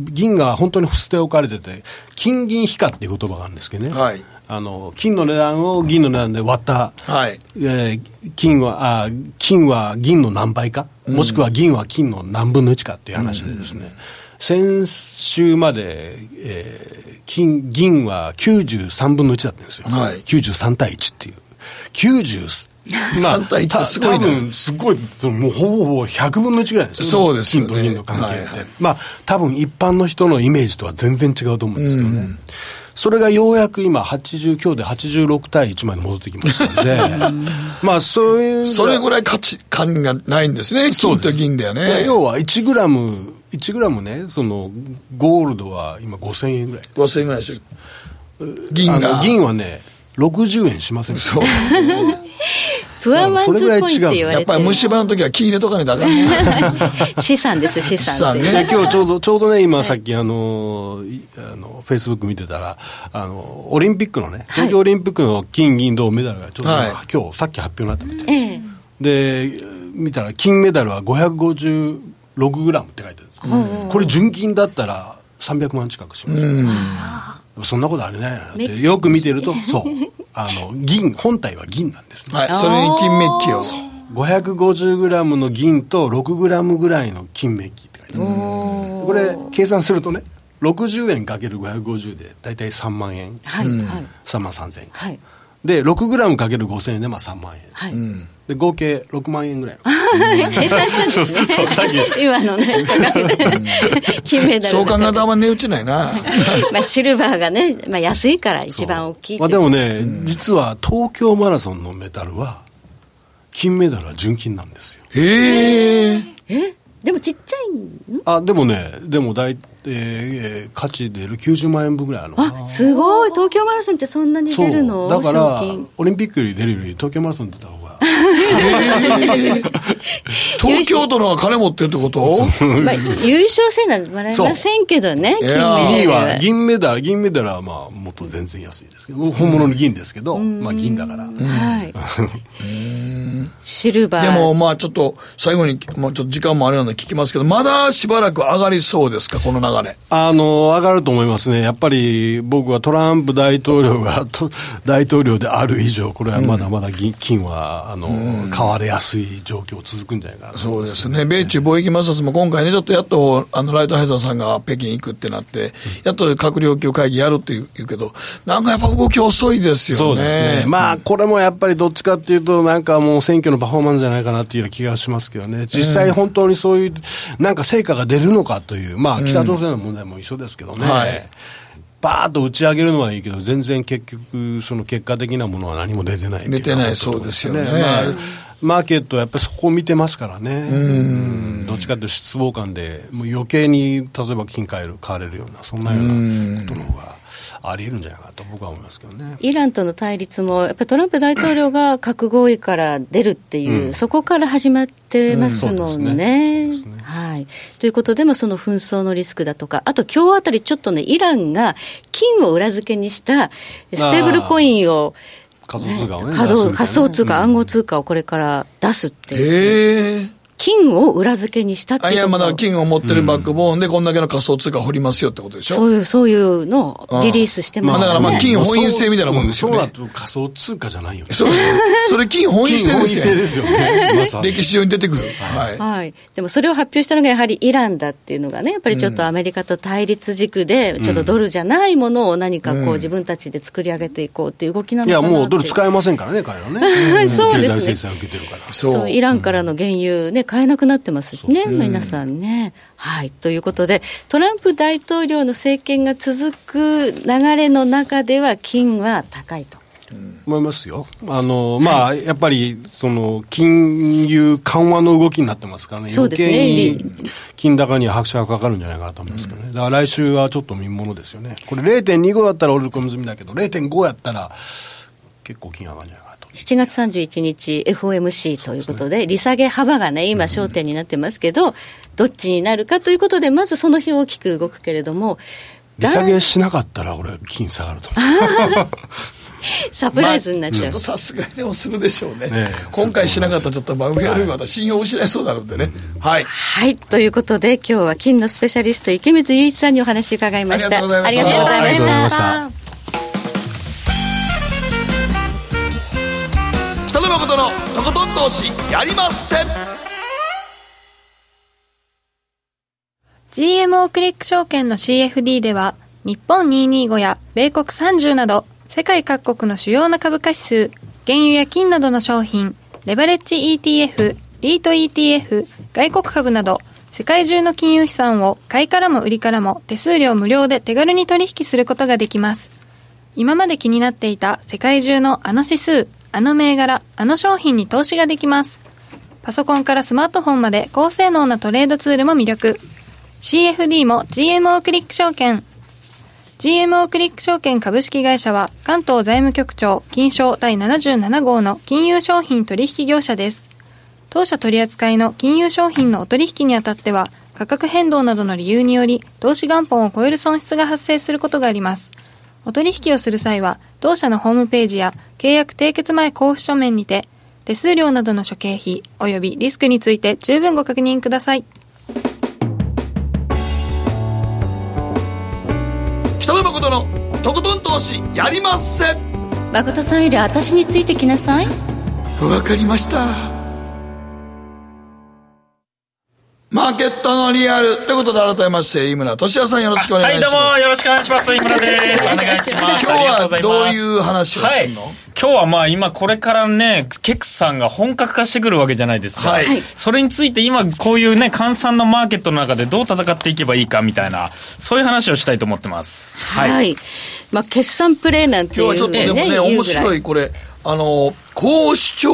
銀が本当に捨て置かれてて、金銀比価っていう言葉があるんですけどね、はい、あの金の値段を銀の値段で割った、はい、えー、金はあ金は銀の何倍か、うん、もしくは銀は金の何分のいちかっていう話でですね、うん、先週まで、えー、金銀はきゅうじゅうさんぶんのいちだったんですよ、はい、きゅうじゅうさんたいいちっていうきゅうじゅうまあ、さん対いちすごい、ね、多分すごい、もうほぼほぼひゃくぶんのいちぐらいですよ。そうですよね。金と銀の関係って、はいはい、まあ多分一般の人のイメージとは全然違うと思うんですけどね、うん、それがようやく今はちじゅう今日ではちじゅうろくたいいちまで戻ってきましたのでまあそういうそれぐらい価値感がないんですね、金と銀だよね。要はいちグラムいちグラムね、そのゴールドは今ごせんえんぐらい、ごせんえんぐらいでしょ。銀が銀はねろくじゅうえんしません、ね、そうプアマンズコインって言われて、やっぱり虫歯の時は気入れとかにだから資産です、資産って資産、ね、今日ちょうどちょうどね、今さっきあのあのフェイスブック見てたら、あのオリンピックのね、東京オリンピックの金銀銅メダルがちょうど、はい、今日さっき発表になったみたい、はい、で見たら金メダルはごひゃくごじゅうろくグラムって書いてある、うん、これ純金だったらさんびゃくまん近くします、うん、そんなことあれないなってよく見てると、そうあの銀本体は銀なんですね、はい、それに金メッキを、ごひゃくごじゅうグラムの銀とろくグラムぐらいの金メッキって書いてある。これ計算するとね、ろくじゅうえん ×ごひゃくごじゅう でだいたいさんまんえん、はい、さんまんさんぜんえん、はい、で ろくグラム ×ごせんえんでまあさんまんえん、はい、で合計ろくまんえんぐらい計算したんですねそうそうさっき今のね金メダル、そう考えたま値打ちないなまあシルバーがね、まあ、安いから一番大きいという、まあ、でもね、うん、実は東京マラソンのメダルは金メダルは純金なんですよ。へえ。えでもちっちゃいん、あでもね、でも大体、えー、価値出るきゅうじゅうまんえんぶんぐらいあるのかな。あすごい、東京マラソンってそんなに出るの。だからオリンピックより出るより東京マラソン出た方が東京都の方が金持ってるってこと、まあ、優勝せなもらえませんけどね、金メダルは銀メダル、銀メダルはまあもっと全然安いですけど、うん、本物の銀ですけど、まあ、銀だから、うん、はいシルバーでもまあちょっと最後に、まあ、ちょっと時間もあれなんで聞きますけど、まだしばらく上がりそうですか、この流れ。あの上がると思いますね。やっぱり僕はトランプ大統領が大統領である以上、これはまだまだ銀、うん、金はあの、うん、買われやすい状況続くんじゃないかなと思います。そうですね。米中貿易摩擦も今回ね、ちょっとやっとあのライトハイザーさんが北京行くってなって、うん、やっと閣僚級会議やるっていうけど、なんかやっぱ動き遅いですよね。そうですね。まあこれもやっぱりどっちかっていうと、なんかもう選挙のパフォーマンスじゃないかなっていうような気がしますけどね。実際本当にそういうなんか成果が出るのかという、まあ北朝鮮の問題も一緒ですけどね、うん、はい、バーッと打ち上げるのはいいけど、全然結局その結果的なものは何も出てないっていう、出てない。そうですよね、まあ、マーケットはやっぱりそこを見てますからね、うん、どっちかというと失望感で、もう余計に例えば金買える、買われるような、そんなようなことの方があり得るんじゃないかと僕は思いますけどね。イランとの対立もやっぱりトランプ大統領が核合意から出るっていう、うん、そこから始まってますもんね。ということで、もその紛争のリスクだとか、あと今日あたりちょっとね、イランが金を裏付けにしたステーブルコインを仮想通貨をね、仮想通貨、暗号通貨をこれから出すっていう、ね、金を裏付けにしたっていう。いや、まだ金を持ってるバックボーンでこんだけの仮想通貨を掘りますよってことでしょ。そういう、そういうのをリリースしてますね。まあ、だからまあ金本位制みたいなもんですよね。そうだと仮想通貨じゃないよね。そう、それ金本位制ですよね。歴史上に出てくる。はい。はい。でもそれを発表したのがやはりイランだっていうのがね、やっぱりちょっとアメリカと対立軸で、ちょっとドルじゃないものを何かこう自分たちで作り上げていこうっていう動きなのかなっていう。いや、もうドル使えませんからね、彼はね。そうですね。経済制裁を受けてるから。そう。イランからの原油ね、買えなくなってますしね、皆さんね、はい、ということで、トランプ大統領の政権が続く流れの中では金は高いと。思いますよ。あの、まあ、やっぱりその金融緩和の動きになってますからね、余計に金高には拍車がかかるんじゃないかなと思いますけどね。だから来週はちょっと見ものですよね。これ れいてんにご だったら折り込み済みだけど れいてんご やったら結構金上がるんじゃないかなと。しちがつさんじゅういちにち エフオーエムシー ということで、利下げ幅がね今焦点になってますけど、どっちになるかということでまずその日大きく動くけれども、利下げしなかったら俺金下がると思うサプライズになっちゃう、まあ、ちょっとさすがにでもするでしょう ね, ね今回しなかったらちょっとバウンドがまた信用を失いそうなのでね、はい、はい、ということで今日は金のスペシャリスト池水雄一さんにお話伺いました。ありがとうございました。北野誠のとことん投資やりません。ジーエムオー クリック証券の シーエフディー では日本にひゃくにじゅうごや米国さんじゅうなど世界各国の主要な株価指数、原油や金などの商品、レバレッジ イーティーエフ、リート イーティーエフ、外国株など世界中の金融資産を買いからも売りからも手数料無料で手軽に取引することができます。今まで気になっていた世界中のあの指数、あの銘柄、あの商品に投資ができます。パソコンからスマートフォンまで高性能なトレードツールも魅力。シーエフディー も ジーエムオー クリック証券。 ジーエムオー クリック証券株式会社は関東財務局長金商第ななじゅうなな号の金融商品取引業者です。当社取扱いの金融商品のお取引にあたっては価格変動などの理由により投資元本を超える損失が発生することがあります。お取引をする際は当社のホームページや契約締結前交付書面にて手数料などの諸経費及びリスクについて十分ご確認ください。北野誠のとことん投資やりません。誠さんより私についてきなさい。わかりました。マーケットのリアルということで、改めまして井村俊哉さん、よろしくお願いします。はい、どうもよろしくお願いします。井村です。お願いします。今日はどういう話をするの、はい、今日はまあ今これからねケクさんが本格化してくるわけじゃないですか、はい、それについて今こういうね換算のマーケットの中でどう戦っていけばいいかみたいな、そういう話をしたいと思ってます。はい、はい、まあ決算プレーなんていうのね、今日はちょっとでもね面白いこれあの高視聴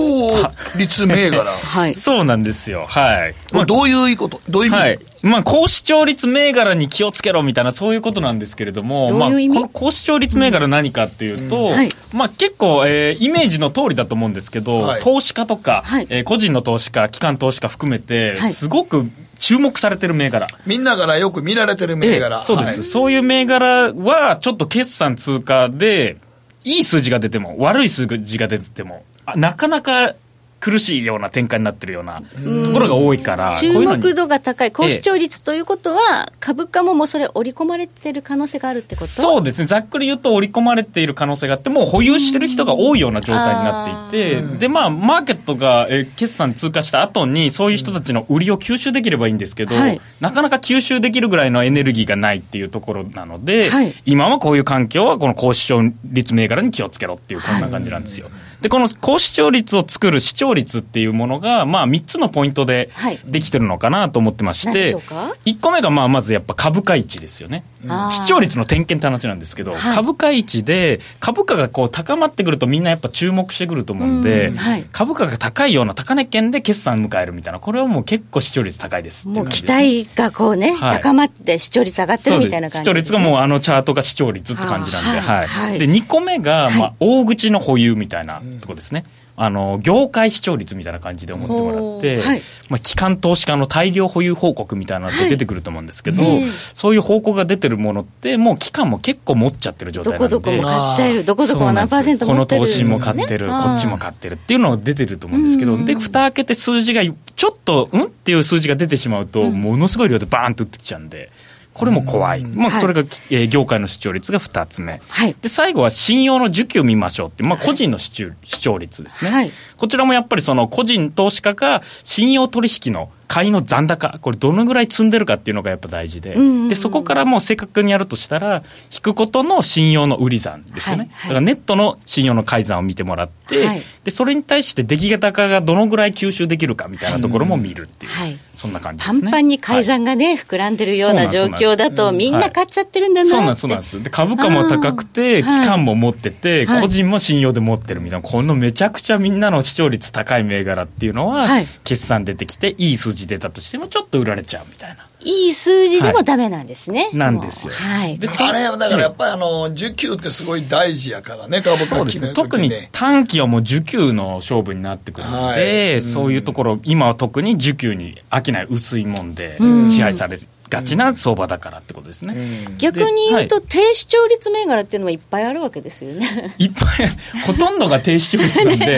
率銘柄、はい、そうなんですよ。はい、まあ、どういうことどういう意味、はい、まあ、高視聴率銘柄に気をつけろみたいな、そういうことなんですけれども、どういう意味、まあ、この高視聴率銘柄何かっていうと、うんうん、はい、まあ、結構、えー、イメージの通りだと思うんですけど、はい、投資家とか、はい、えー、個人の投資家、機関投資家含めて、はい、すごく注目されてる銘柄、みんなからよく見られてる銘柄、えー、そうです、はい、そういう銘柄はちょっと決算通過でいい数字が出ても悪い数字が出てもなかなか苦しいような展開になってるようなところが多いから、注目度が高い高視聴率ということは、ええ、株価ももうそれ織り込まれてる可能性があるってこと。そうですね、ざっくり言うと織り込まれている可能性があって、もう保有してる人が多いような状態になっていて、でまあマーケットが、え決算通過した後にそういう人たちの売りを吸収できればいいんですけど、はい、なかなか吸収できるぐらいのエネルギーがないっていうところなので、はい、今はこういう環境はこの高視聴率銘柄に気をつけろっていう、こんな感じなんですよ、はい。でこの高視聴率を作る視聴率っていうものが、まあ、みっつのポイントでできてるのかなと思ってまして、はい、何でしょうか。いっこめがまあまずやっぱ株価位置ですよね、うん、視聴率の点検って話なんですけど、はい、株価位置で株価がこう高まってくるとみんなやっぱ注目してくると思うんで、うん、はい、株価が高いような高値圏で決算迎えるみたいな、これはもう結構視聴率高いですっていう感じですね。もう期待がこうね、はい、高まって視聴率上がってるみたいな感じ、ね、そうです。視聴率がもうあのチャートが視聴率って感じなんで、はいはい、でにこめがまあ大口の保有みたいな、はい、とこですね。あの業界視聴率みたいな感じで思ってもらって、はい、まあ、機関投資家の大量保有報告みたいなのって出てくると思うんですけど、はい、そういう報告が出てるものってもう機関も結構持っちゃってる状態なんで、どこどこも買ってる、どこどこも何パーセント持ってる、この投資も買ってる、ね、こっちも買ってるっていうのが出てると思うんですけど、で蓋開けて数字がちょっとうんっていう数字が出てしまうと、うん、ものすごい量でバーンと打ってきちゃうんで、これも怖い、まあ、それが、はい、えー、業界の視聴率がふたつめ、はい、で最後は信用の需給を見ましょうって、まあ、個人の視聴率ですね、はい、こちらもやっぱりその個人投資家が信用取引の買いの残高、これどのぐらい積んでるかっていうのがやっぱ大事 で,、うんうんうん、でそこからもう正確にやるとしたら引くことの信用の売り算ですよね、はいはい、だからネットの信用の改ざんを見てもらって、はい、でそれに対して出来高がどのぐらい吸収できるかみたいなところも見るっていう、うんはい、そんな感じですね。パンパンに改ざんがね、はい、膨らんでるような状況だとみんな買っちゃってるんだなって、はい、そうなんですそうなんです。で株価も高くて機関も持ってて、はい、個人も信用で持ってるみたいな、このめちゃくちゃみんなの視聴率高い銘柄っていうのは、はい、決算出てきていい数字出たとしてもちょっと売られちゃうみたいな、いい数字でもダメなんですね、はい、なんですよ、はい、であれはだからやっぱりあの需給ってすごい大事やからね、株価を決めるときに、ね、特に短期はもう需給の勝負になってくるので、はいうん、そういうところ今は特に需給に飽きない薄いもんで支配されがちな相場だからってことですね、うん、逆に言うと、はい、低視聴率銘柄っていうのはいっぱいあるわけですよねいっぱいほとんどが低視聴率なんで、ね、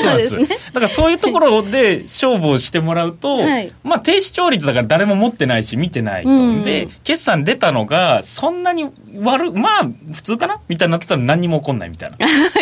そうですね、だからそういうところで勝負をしてもらうと、はいまあ、低視聴率だから誰も持ってない見てないと、うん、で決算出たのがそんなに悪まあ普通かなみたいになってたら何にも起こんないみたいな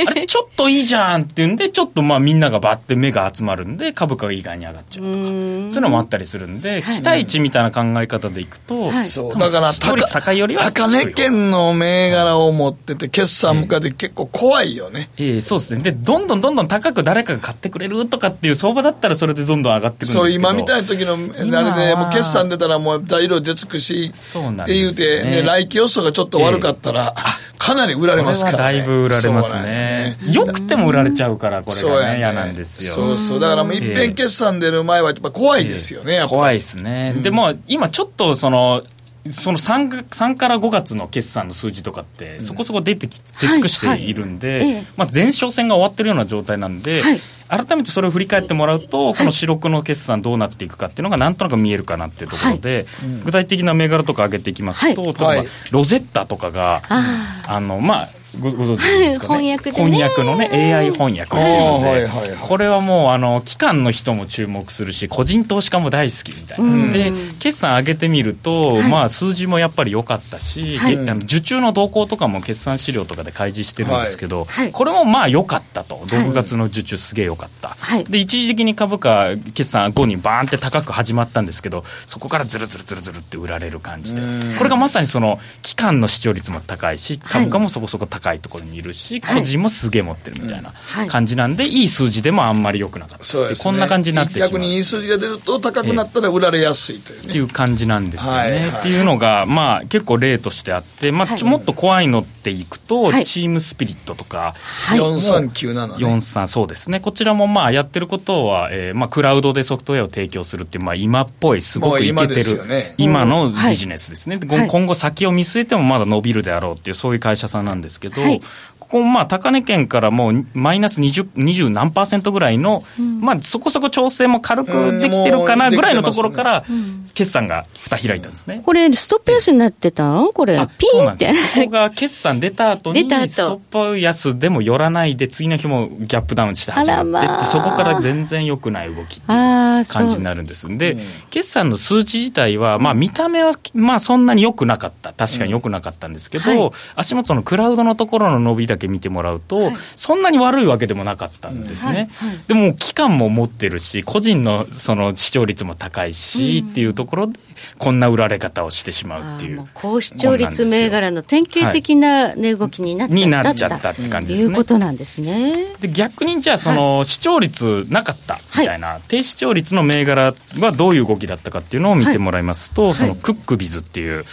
あれちょっといいじゃんっていうんでちょっとまあみんながバッて目が集まるんで株価が意外に上がっちゃうとか、うそういうのもあったりするんで、はい、期待値みたいな考え方でいくと、はい、そうだから高よりは高値圏の銘柄を持ってて決算向かって結構怖いよね、えーえー、そうですね。でどんどんどんどん高く誰かが買ってくれるとかっていう相場だったらそれでどんどん上がってくるんですけど、そう今みたいな時のあれでもう決算出たらもう大量出尽くしって言うて、ねね、来期予想がちょっと悪かったら、えー、かなり売られますからね。だいぶ売られますね。よくても売られちゃうからこれが、ね、嫌なんですよ。そうそう、だからもう一遍決算出る前はやっぱ怖いですよね、えー、やっぱ怖いですね、うん、でも今ちょっとそのその 3, 3からごがつの決算の数字とかってそこそこ出てき、うん、出尽くしているんで、はいはいまあ、前哨戦が終わってるような状態なんで、はい、改めてそれを振り返ってもらうと、はい、この四六の決算どうなっていくかっていうのがなんとなく見えるかなっていうところで、はいうん、具体的な銘柄とか挙げていきますと、はい、例えばロゼッタとかが、はい、あのまあごご存知ですかね、翻訳でね、翻訳のね エーアイ 翻訳っていうので、はいはいはい、これはもうあの機関の人も注目するし個人投資家も大好きみたいなで、決算上げてみると、はいまあ、数字もやっぱり良かったし、はい、あの受注の動向とかも決算資料とかで開示してるんですけど、はい、これもまあ良かったと、ろくがつの受注すげえ良かった、はい、で一時的に株価決算後にバーンって高く始まったんですけどそこからズルズルズルズルって売られる感じで、これがまさにその機関の視聴率も高いし株価もそこそこ高い、はい高いところにいるし個人もすげえ持ってるみたいな感じなんで、はい、いい数字でもあんまり良くなかったし、ね、こんな感じになってしまう。逆にいい数字が出ると高くなったら売られやすいというね、えー、っていう感じなんですよね、はいはい、っていうのが、まあ、結構例としてあって、まあ、ちょもっと怖いのっていくと、はい、チームスピリットとか、はい、よんさんきゅうなな、ね、よんじゅうさんそうですね。こちらもまあやってることは、えーまあ、クラウドでソフトウェアを提供するっていう、まあ、今っぽいすごくイケてる、ね、今のビジネスですね、うんはい、今後先を見据えてもまだ伸びるであろうっていうそういう会社さんなんですけど、はい、ここまあ高値圏からもうマイナスにじゅう、にじゅう何パーセントぐらいの、うんまあ、そこそこ調整も軽くできてるかなぐらいのところから決算が蓋開いたんですね、うん、これストップ安になってたんこれピンってそこが決算出た後にストップ安でも寄らないで次の日もギャップダウンして始まって、まあ、そこから全然良くない動きっていう感じになるんですで、うん、決算の数値自体は、まあ、見た目はまあそんなに良くなかった確かに良くなかったんですけど、うんはい、足元のクラウドのところの伸びだけ見てもらうと、はい、そんなに悪いわけでもなかったんですね、うんはいはい、でも期間も持ってるし個人 の, その視聴率も高いし、うん、っていうところでこんな売られ方をしてしまうってい う, う高視聴率銘柄の典型的な値動きになっちゃったって感じですね。いうことなんですね。で逆にじゃあその、はい、視聴率なかったみたいな、はい、低視聴率の銘柄はどういう動きだったかっていうのを見てもらいますと、はい、そのクックビズっていう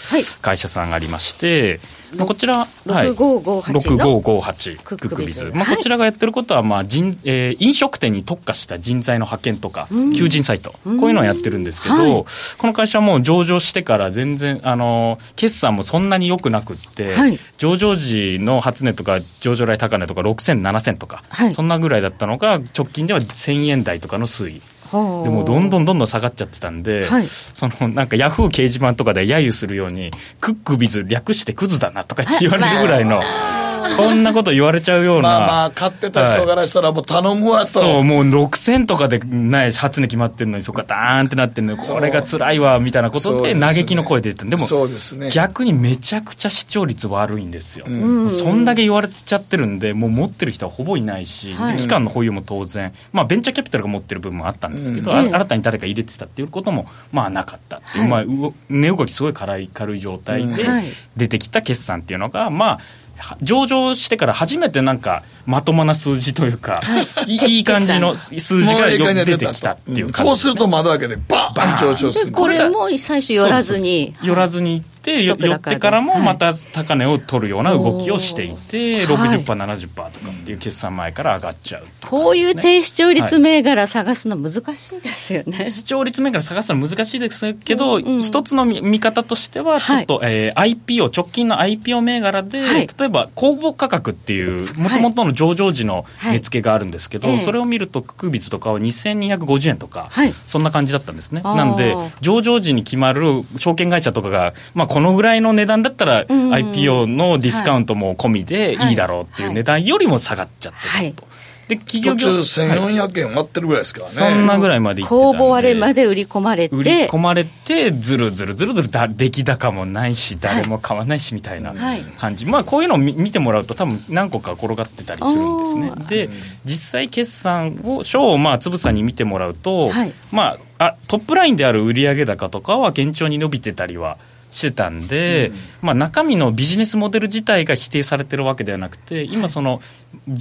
会社さんがありまして、はいまあ、こちらろくごーごーはちのろくごーごーはちクックビズ、まあ、こちらがやってることは、まあ人えー、飲食店に特化した人材の派遣とか、うん、求人サイト、うん、こういうのをやってるんですけど、はい、この会社はもう上場してから全然あの決算もそんなに良くなくって、はい、上場時の初値とか上場来高値とかろくせんななせんとか、はい、そんなぐらいだったのが直近ではせんえんだいとかの推移でもどんどんどんどん下がっちゃってたんで、はい、そのなんかヤフー掲示板とかで揶揄するようにクックビズ略してクズだなとかって言われるぐらいの、まあこんなこと言われちゃうようなまあまあ買ってた人からしたらもう頼むわと、はい、そうもうろくせんとかでない初値決まってるのにそこがダーンってなってるのにこれが辛いわみたいなことで嘆きの声で言った。でもそうです、ね、逆にめちゃくちゃ視聴率悪いんですよ、うん、そんだけ言われちゃってるんでもう持ってる人はほぼいないし、はい、で期間の保有も当然、まあ、ベンチャーキャピタルが持ってる部分もあったんですけど、うん、新たに誰か入れてたっていうこともまあなかったっていう、はい、まあ、値動きすごい軽い、軽い状態で出てきた決算っていうのがまあ上場してから初めてなんかまともな数字というか、はい、いい感じの数字が出てきたっていう感じですね。そうすると窓開けでバーン上昇する。これも最初寄らずに寄らずにで寄ってからもまた高値を取るような動きをしていて、はい、ろくじゅっパーセント、ななじゅっパーセント とかっていう決算前から上がっちゃうって感じですね。こういう低視聴率銘柄探すの難しいですよね、はい、視聴率銘柄探すの難しいですけど、うんうん、一つの見方としてはちょっと、はい、えー、アイピーオー 直近の アイピーオー 銘柄で、はい、例えば公募価格っていうもともとの上場時の値付けがあるんですけど、はいはい、それを見るとククビズとかはにせんにひゃくごじゅうえんとか、はい、そんな感じだったんですね。なので上場時に決まる証券会社とかが、まあこのぐらいの値段だったら アイピーオー のディスカウントも込みでいいだろうっていう値段よりも下がっちゃってると、はいはいはい、で企業途中せんよんひゃくえん割ってるぐらいですからね、そんなぐらいまでいってたんで公募割れまで売り込まれて売り込まれてずるずるずるずるだ出来高もないし誰も買わないしみたいな感じ、はいはい、まあこういうのを見てもらうと多分何個か転がってたりするんですね。で実際決算を賞をまあつぶさに見てもらうと、はい、まあ、あトップラインである売上高とかは堅調に伸びてたりはしてたんで、うん、まあ、中身のビジネスモデル自体が否定されてるわけではなくて、今その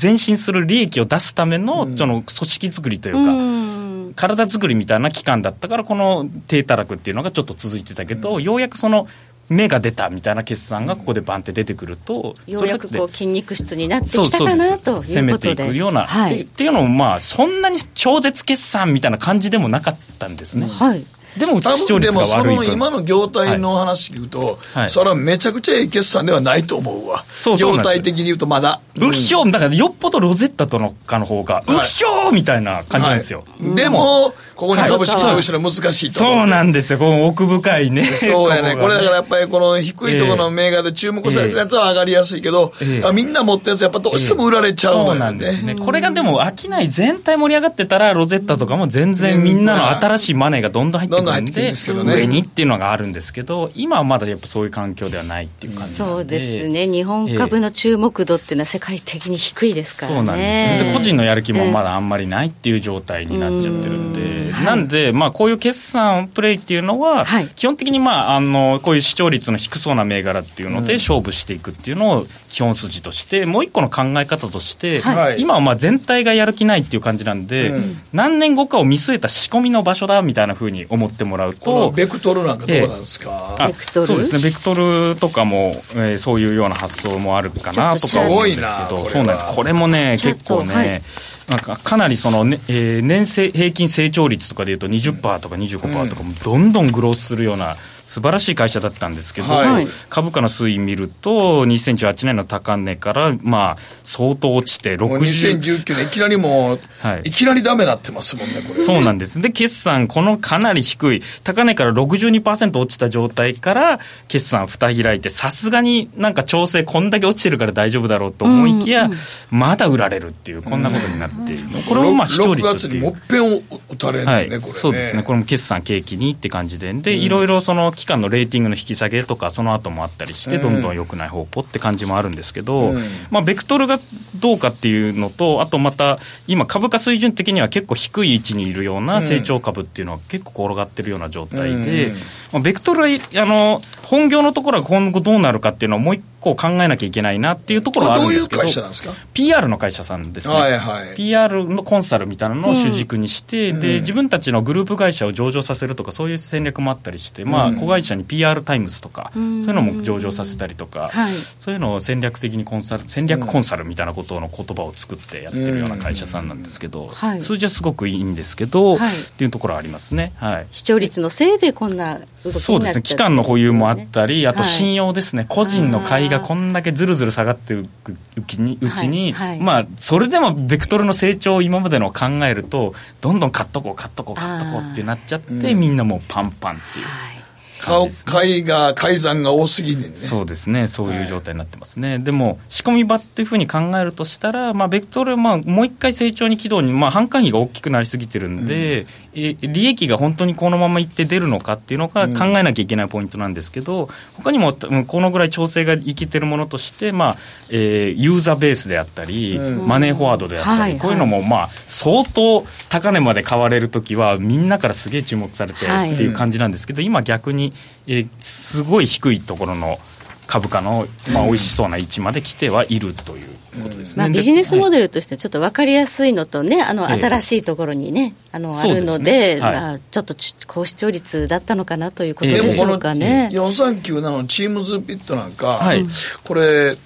前進する利益を出すためのその組織作りというか、うん、体作りみたいな期間だったからこの低たらくっていうのがちょっと続いてたけど、うん、ようやくその芽が出たみたいな決算がここでバンって出てくると、うん、ようやくこう筋肉質になってきたかなということで攻めていくような、はい、っていうのもまあそんなに超絶決算みたいな感じでもなかったんですね、うん、はい。でも多分でもその今の業態の話聞くと、はいはい、それはめちゃくちゃいい決算ではないと思うわ。そうそう、業態的に言うとまだうっひょー、だからよっぽどロゼッタとのかの方が、はい、うっひょーみたいな感じなんですよ、はい、でもここに株式投資の難しいところ、はい、そうなんですよ、この奥深いね。そうやね、これだからやっぱりこの低いところの銘柄で注目されてるやつは上がりやすいけど、えーえー、みんな持ったやつやっぱどうしても売られちゃうの、ね、そうなんですね。これがでも商い全体盛り上がってたらロゼッタとかも全然みんなの新しいマネーがどんどん入ってくるで上にっていうのがあるんですけど、今はまだやっぱそういう環境ではないっていう感じなので、そうですね、日本株の注目度っていうのは世界的に低いですからね。そうなんですね。で個人のやる気もまだあんまりないっていう状態になっちゃってるんで、えー、んはい、なんでまあこういう決算プレイっていうのは基本的にまああのこういう視聴率の低そうな銘柄っていうので勝負していくっていうのを基本筋として、もう一個の考え方として、はい、今はまあ全体がやる気ないっていう感じなんで、うん、何年後かを見据えた仕込みの場所だみたいな風に思ってもらうと、このベクトルなんかどうなんですか、えー、あ、ベクトル？そうですね、ベクトルとかも、えー、そういうような発想もあるかなとか思うんですけど、これ、 そうなんです、これもね結構ね、はい、なんか、 かなりその、ね、えー、年平均成長率とかでいうと にじゅっパーセント とか にじゅうごパーセント とかもどんどんグロースするような素晴らしい会社だったんですけど、はい、株価の推移見るとにせんじゅうはちねんの高値からまあ相当落ちてろくじゅう、もうにせんじゅうきゅうねんいきなりもう、はい、いきなりダメになってますもんねこれ。そうなんです。で決算このかなり低い高値から ろくじゅうにパーセント 落ちた状態から決算蓋開いて、さすがになんか調整こんだけ落ちてるから大丈夫だろうと思いきや、うんうん、まだ売られるっていうこんなことになっている、うん、これもまあ視聴率っていうろくがつにもっぺん打たれるね、はい、これね、そうですね、これも決算景気にって感じで、で、うん、いろいろその期間のレーティングの引き下げとかその後もあったりして、どんどん良くない方向って感じもあるんですけど、うん、まあ、ベクトルがどうかっていうのと、あとまた今株価水準的には結構低い位置にいるような成長株っていうのは結構転がってるような状態で、うん、まあ、ベクトルはあの本業のところが今後どうなるかっていうのはもう一個考えなきゃいけないなっていうところはあるんですけど、どういう会社なんですか？ ピーアール の会社さんですね、はいはい、ピーアール のコンサルみたいなのを主軸にして、うん、で自分たちのグループ会社を上場させるとかそういう戦略もあったりして、まあ、うん、子会社に ピーアール タイムズとかそういうのも上場させたりとか、はい、そういうのを戦略的にコンサル、戦略コンサルみたいなことの言葉を作ってやってるような会社さんなんですけど、はい、数字はすごくいいんですけど、はい、っていうところはありますね、はい、視聴率のせいでこんな動きになっちゃった。そうですね、期間の保有もあったり、あと信用ですね、はい、個人の買いがこんだけずるずる下がっていくうちに、はいはい、まあ、それでもベクトルの成長を今までのを考えるとどんどん買っとこう買っとこう買っとこうってなっちゃって、みんなもうパンパンっていう感じですね。貝が海産が多すぎてね。そうですね、そういう状態になってますね、はい、でも仕込み場っていうふうに考えるとしたら、まあ、ベクトルはまあもう一回成長に軌道に、まあ、販管費が大きくなりすぎてるんで、うん、利益が本当にこのままいって出るのかっていうのが考えなきゃいけないポイントなんですけど、うん、他にもこのぐらい調整がいけてるものとして、まあえー、ユーザーベースであったり、うん、マネーフォワードであったり、うん、こういうのもまあ相当高値まで買われるときはみんなからすげえ注目されてっていう感じなんですけど、はい、今逆に、えー、すごい低いところの株価の、まあ、美味しそうな位置まで来てはいるということですね、まあ、ビジネスモデルとしてちょっと分かりやすいのとね、あの新しいところにね、えー、あのあるの で, で、ねはいまあ、ちょっと高視聴率だったのかなということでしょうかね。でもこのよんさんきゅうのチームズピットなんか、はい、これ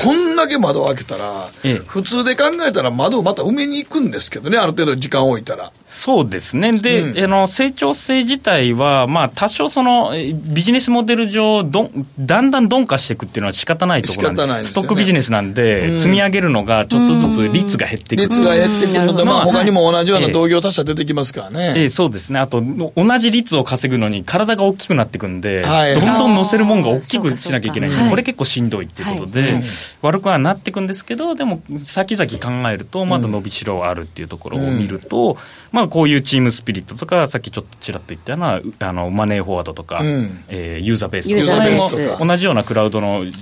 こんだけ窓を開けたら、ええ、普通で考えたら窓をまた埋めに行くんですけどね、ある程度時間を置いたら。そうですね。で、うん、あの成長性自体は、まあ、多少そのビジネスモデル上どだんだん鈍化していくっていうのは仕方ないところなんで、仕方ないですよね、ストックビジネスなんで、うん、積み上げるのがちょっとずつ率が減っていく、率が減っていくので、まあ、他にも同じような同業他社出てきますからね、ええええ、そうですね。あと同じ率を稼ぐのに体が大きくなっていくんで、はい、どんどん乗せるもんが大きくしなきゃいけないんで、これ結構しんどいっていうことで、はいはい、悪くはなっていくんですけど、でも先々考えるとまだ伸びしろがあるっていうところを見ると、うんまあ、こういうチームスピリットとか、さっきちょっとちらっと言ったようなあのマネーフォワードとか、うんえー、ユーザーベースとかも同じようなクラウドの、はいえ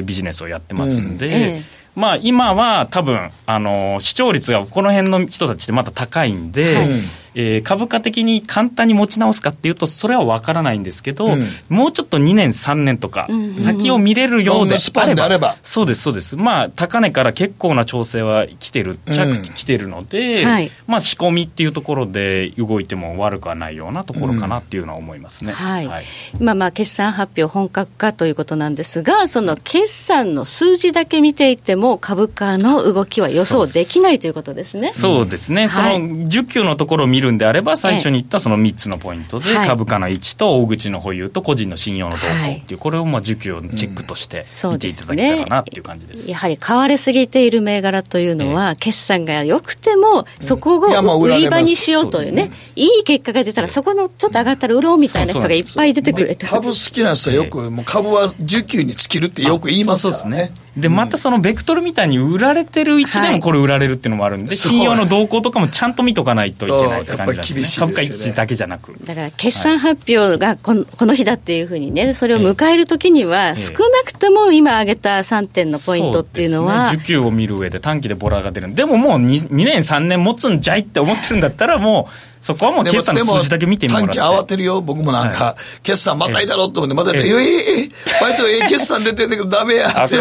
ー、ビジネスをやってますんで、うんえーまあ、今は多分あの視聴率がこの辺の人たちってまた高いんで、はいえー、株価的に簡単に持ち直すかっていうとそれは分からないんですけど、うん、もうちょっとにねんさんねんとか先を見れるようであれば、うんうん、スパンであればそうですそうです、まあ、高値から結構な調整は来てる、うん、来てるので、はいまあ、仕込みっていうところで動いても悪くはないようなところかなっていうのは思いますね、うんはいはい、今まあ決算発表本格化ということなんですが、その決算の数字だけ見ていてももう株価の動きは予想できないということですね。そうですね、うんはい、その需給のところを見るんであれば、最初に言ったそのみっつのポイントで、はい、株価の位置と大口の保有と個人の信用の動向っていう、これをまあ需給のチェックとして見ていただけたらなっていう感じです、うん、そうですね、やはり買われすぎている銘柄というのは、えー、決算が良くてもそこを売り場にしようというね、うん、いやまあ売られます。いい結果が出たらそこのちょっと上がったら売ろうみたいな人がいっぱい出てくる、そうそうなんですよ。株好きな人はよく、えー、もう株は需給に尽きるってよく言いますからね。でまたそのベクトルみたいに売られてる位置でもこれ売られるっていうのもあるんで、はい、信用の動向とかもちゃんと見とかないといけないって感じなんですね。株価位置だけじゃなく、だから決算発表がこ の,、はい、この日だっていうふうにね、それを迎えるときには少なくとも今挙げたさんてんのポイントっていうのは、そうですね、需給を見る上で短期でボラが出る。でももう 2, にねんさんねん持つんじゃいって思ってるんだったら、もうそこはもう決算の数字だけ見てもらって。短期慌てるよ。僕もなんか、はい、決算またいだろうと思ってまた、えー、ええー、バイトええー、決算出てんだけどダメややっぱり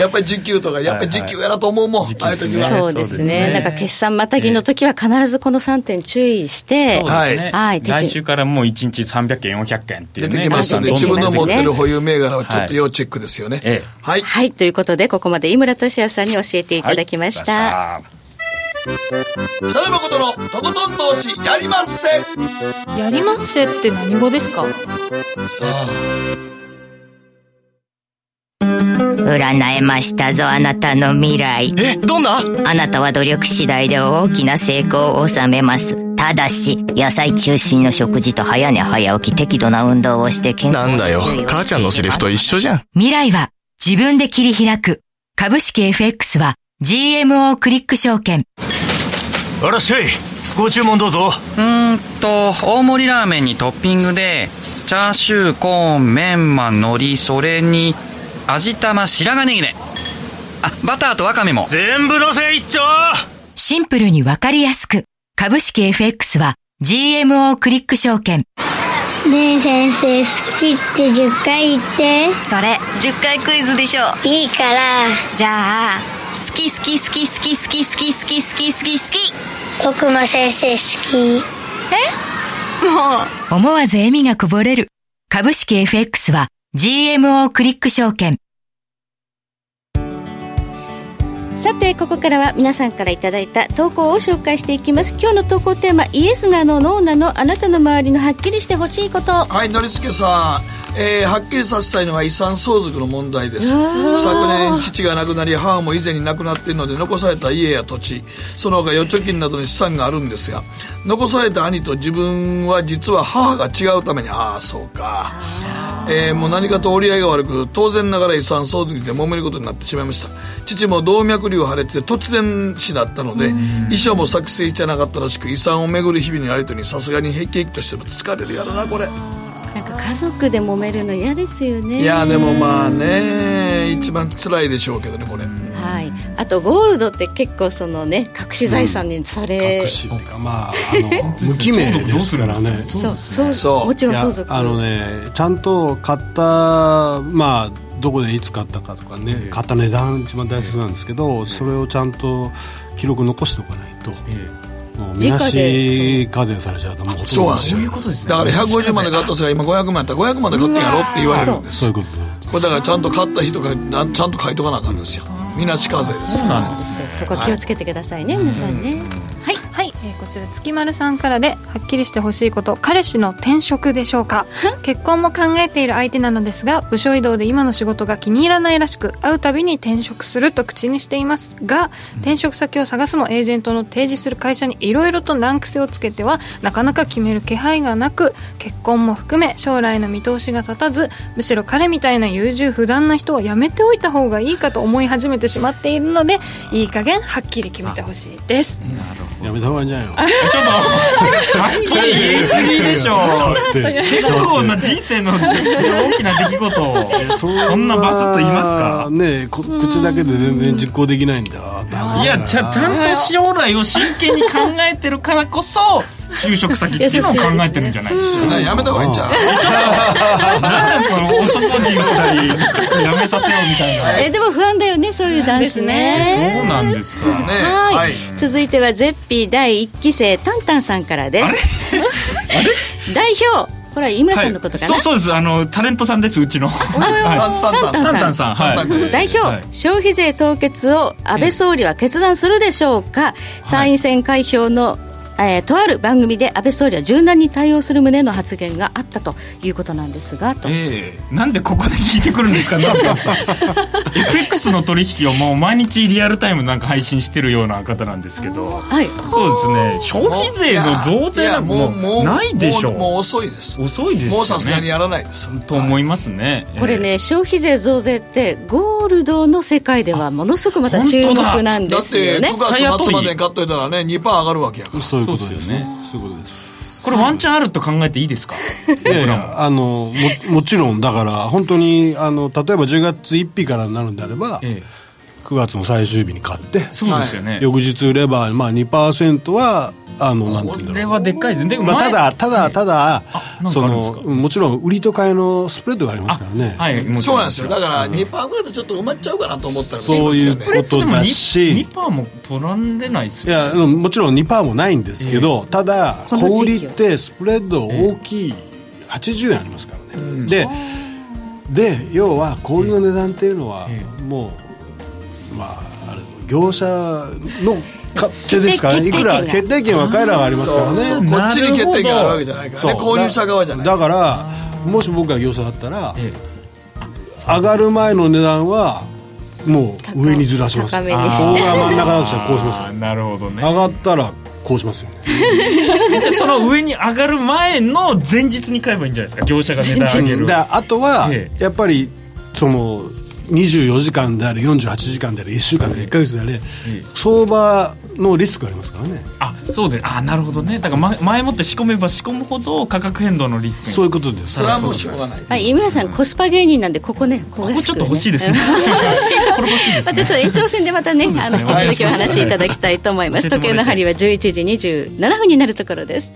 やっぱり時給とか、やっぱり時給やなと思うもん、はいはい、ああいう時はそうですね。だから決算またぎの時は必ずこのさんてん注意して、えーはいはい、来週からもういちにちさんびゃくえんよんひゃくえんっていう、ね、出てきますよね。自分の持ってる保有銘柄はちょっと要チェックですよね、はいはいはい、ということでここまで井村俊哉さんに教えていただきました、はい北野誠のとことん投資やりまっせ。やりまっせって何語ですか？さあ、占えましたぞ、あなたの未来。え、どんな？あなたは努力次第で大きな成功を収めます。ただし野菜中心の食事と早寝早起き、適度な運動をして健康。なんだよ、母ちゃんのセリフと一緒じゃん。未来は自分で切り開く。株式 エフエックス は ジーエムオー クリック証券。あらっしゃい、ご注文どうぞ。うーんと大盛りラーメンにトッピングでチャーシュー、コーン、メンマ、海苔、それに味玉、白髪ネギね。あ、バターとワカメも全部のせ一丁。シンプルにわかりやすく、株式 エフエックス は ジーエムオー クリック証券。ねえ先生、好きってじゅっかい言って。それじゅっかいクイズでしょ。いいから。じゃあ好き好き好き好き好き好き好き好き好き好き。僕も先生好き。え？もう。思わず笑みがこぼれる。株式 エフエックス は ジーエムオー クリック証券。さてここからは皆さんからいただいた投稿を紹介していきます。今日の投稿テーマ、イエスなのノーなの、あなたの周りのはっきりしてほしいこと。はい、のりつけさん、えー、はっきりさせたいのは遺産相続の問題です。昨年父が亡くなり母も以前に亡くなっているので残された家や土地、その他預貯金などの資産があるんですが、残された兄と自分は実は母が違うために、ああそうか、えー、もう何かと折り合いが悪く、当然ながら遺産相続で揉めることになってしまいました。父も動脈瘤破裂で突然死だったので、遺書も作成してなかったらしく、遺産をめぐる日々のやり取りにさすがにヘキヘキとしても疲れるやろなこれ。なんか家族で揉めるの嫌ですよね。いやでもまあね、一番辛いでしょうけどねこれ、はい、あとゴールドって結構その、ね、隠し財産にされ、うん、隠しっていうか、まあ、あの無記名ですからね。もちろん相続、あの、ね、ちゃんと買った、まあ、どこでいつ買ったかとかね、えー、買った値段一番大切なんですけど、えー、それをちゃんと記録残しておかないと、えーもうみなし課税されちゃうともうほとんどですよ。そういうことですね。だからひゃくごじゅうまんで買った人が今ごひゃくまんやったらごひゃくまんで買ってんやろって言われるんです。そういうことです。これだからちゃんと買った人がちゃんと書いとかなあかんんですよ。みなし課税です。そうなんですよ。そこ気をつけてくださいね、はい、皆さんね。はい、はい、えー、こちら月丸さんからで、はっきりしてほしいこと、彼氏の転職でしょうか。結婚も考えている相手なのですが、部署移動で今の仕事が気に入らないらしく、会うたびに転職すると口にしていますが、転職先を探すもエージェントの提示する会社にいろいろとランク制をつけてはなかなか決める気配がなく、結婚も含め将来の見通しが立たず、むしろ彼みたいな優柔不断な人はやめておいた方がいいかと思い始めてしまっているので、いい加減はっきり決めてほしいです。なるほど、やめた方がいいんじゃないの。ちょっとはっきり言い過ぎでしょ。結構な人生の大きな出来事をそんなバスッと言いますか、ね、口だけで全然実行できないんだ。いや、ちゃ、ちゃんと将来を真剣に考えてるからこそ就職先っていうのを考えてるんじゃないですか。やめた方がいいんじゃん。なんですか男人ふたりやめさせようみたいな。えでも不安だよね、そういう男子ね。そうなんですよね。はい、続いてはゼッピーだいいっきせいタンタンさんからです。あれあれ代表、これは井村さんのことかな、はい、そうそうです。あのタレントさんです、うちの、はい、タンタンさん、はい、代表、はい、消費税凍結を安倍総理は決断するでしょうか。参院選開票の、えー、とある番組で安倍総理は柔軟に対応する旨の発言があったということなんですがと、えー、なんでここで聞いてくるんですかなんかさエフエックス の取引をもう毎日リアルタイムなんか配信してるような方なんですけど、はい、そうですね、消費税の増税なんかもうないでしょう。もう遅いです。遅いですよね。もうさすがにやらないですと思いますね、はい、これね、えー、消費税増税ってゴールドの世界ではものすごくまた注目なんですよね。 だ, だってくがつ末までに買っといたらね にパーセント 上がるわけやから。そうそうですよね。そういうことです。これワンチャンあると考えていいですか？いやいや、あの も, もちろんだから本当にあの例えばじゅうがつついたちからになるんであれば、ええ、くがつの最終日に買って、そうですよね、翌日売れば、まあ、にパーセント はあのなんていうんだろう、これはでっかいです。でも、まあ、ただただただ、ええ、そのもちろん売りと買いのスプレッドがありますからね、はい、そうなんですよ。だから にパーセント ぐらいとちょっと埋まっちゃうかなと思ったりしますよね。そういうことだし にパーセント も取られないですよね。いやもちろん にパーセント もないんですけど、えー、ただ小売りってスプレッド大きいはちじゅうえんありますからね、えー、でで要は小売りの値段っていうのは、えー、もう、まあ、あれ業者の勝手ですから、いくら決定権は彼らがありますからね。そうそう、こっちに決定権あるわけじゃないからね、購入者側じゃない。だからもし僕が業者だったら、ええ、上がる前の値段はもう上にずらします。高めにしてここが真ん中だとしたらこうしますよ。なるほどね。上がったらこうしますよね。じゃあその上に上がる前の前日に買えばいいんじゃないですか、業者が値段上げる。だあとはやっぱりそのにじゅうよじかんであれよんじゅうはちじかんであれいっしゅうかんであれいっかげつであれ、相場のリスクありますからね。あ、そうで、あ、なるほどね。だから前もって仕込めば仕込むほど価格変動のリスク。そういうことです。それはもうしょうがないです、はい、井村さん、うん、コスパ芸人なんでここね、ここちょっと欲しいですね。これ欲しいですね。まあ、ちょっと延長戦でまたね、あの引き続きお話いただきたいと思います。時計の針はじゅういちじにじゅうななふんになるところです。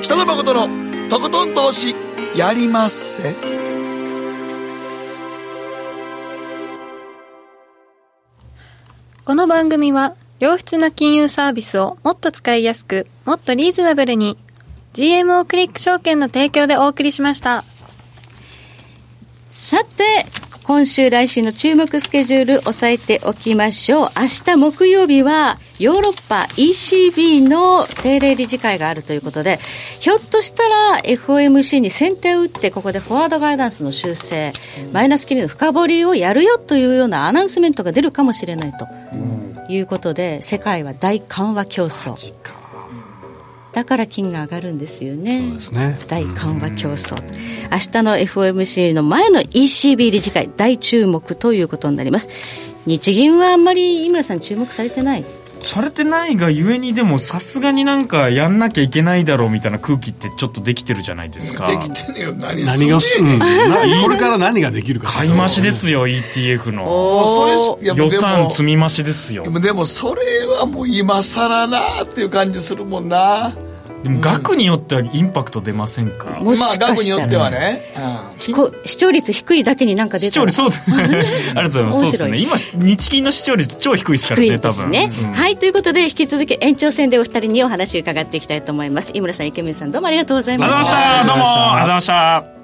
北野誠のとことん投資やりまっせ。この番組は良質な金融サービスをもっと使いやすく、もっとリーズナブルに ジーエムオー クリック証券の提供でお送りしました。さて今週来週の注目スケジュール押さえておきましょう。明日木曜日はヨーロッパ イーシービー の定例理事会があるということで、ひょっとしたら エフオーエムシー に先手を打って、ここでフォワードガイダンスの修正、マイナス金利の深掘りをやるよというようなアナウンスメントが出るかもしれないということで、世界は大緩和競争だから金が上がるんですよね。そうですね。大緩和競争。明日の エフオーエムシー の前の イーシービー 理事会、大注目ということになります。日銀はあんまり井村さん注目されてないされてないがゆえに、でもさすがになんかやんなきゃいけないだろうみたいな空気ってちょっとできてるじゃないですか。できてねえよ。何すんねえ、うん、これから何ができるか。買い増しですよ イーティーエフ の。それ予算積み増しですよ。でも、でもそれはもう今更なっていう感じするもんな。でも額によってはインパクト出ませんか。もしかしたら、まあ、額によってはね、うん、視聴率低いだけになんか出た。視聴率そうですね。ありがとうございます。そうですね。今日銀の視聴率超低いですからね。低いですね、多分、うん、はい。ということで引き続き延長戦でお二人にお話伺っていきたいと思います。井村さん、池水さん、どうもありがとうございました。ありがとうございました。どうもありがとうございました。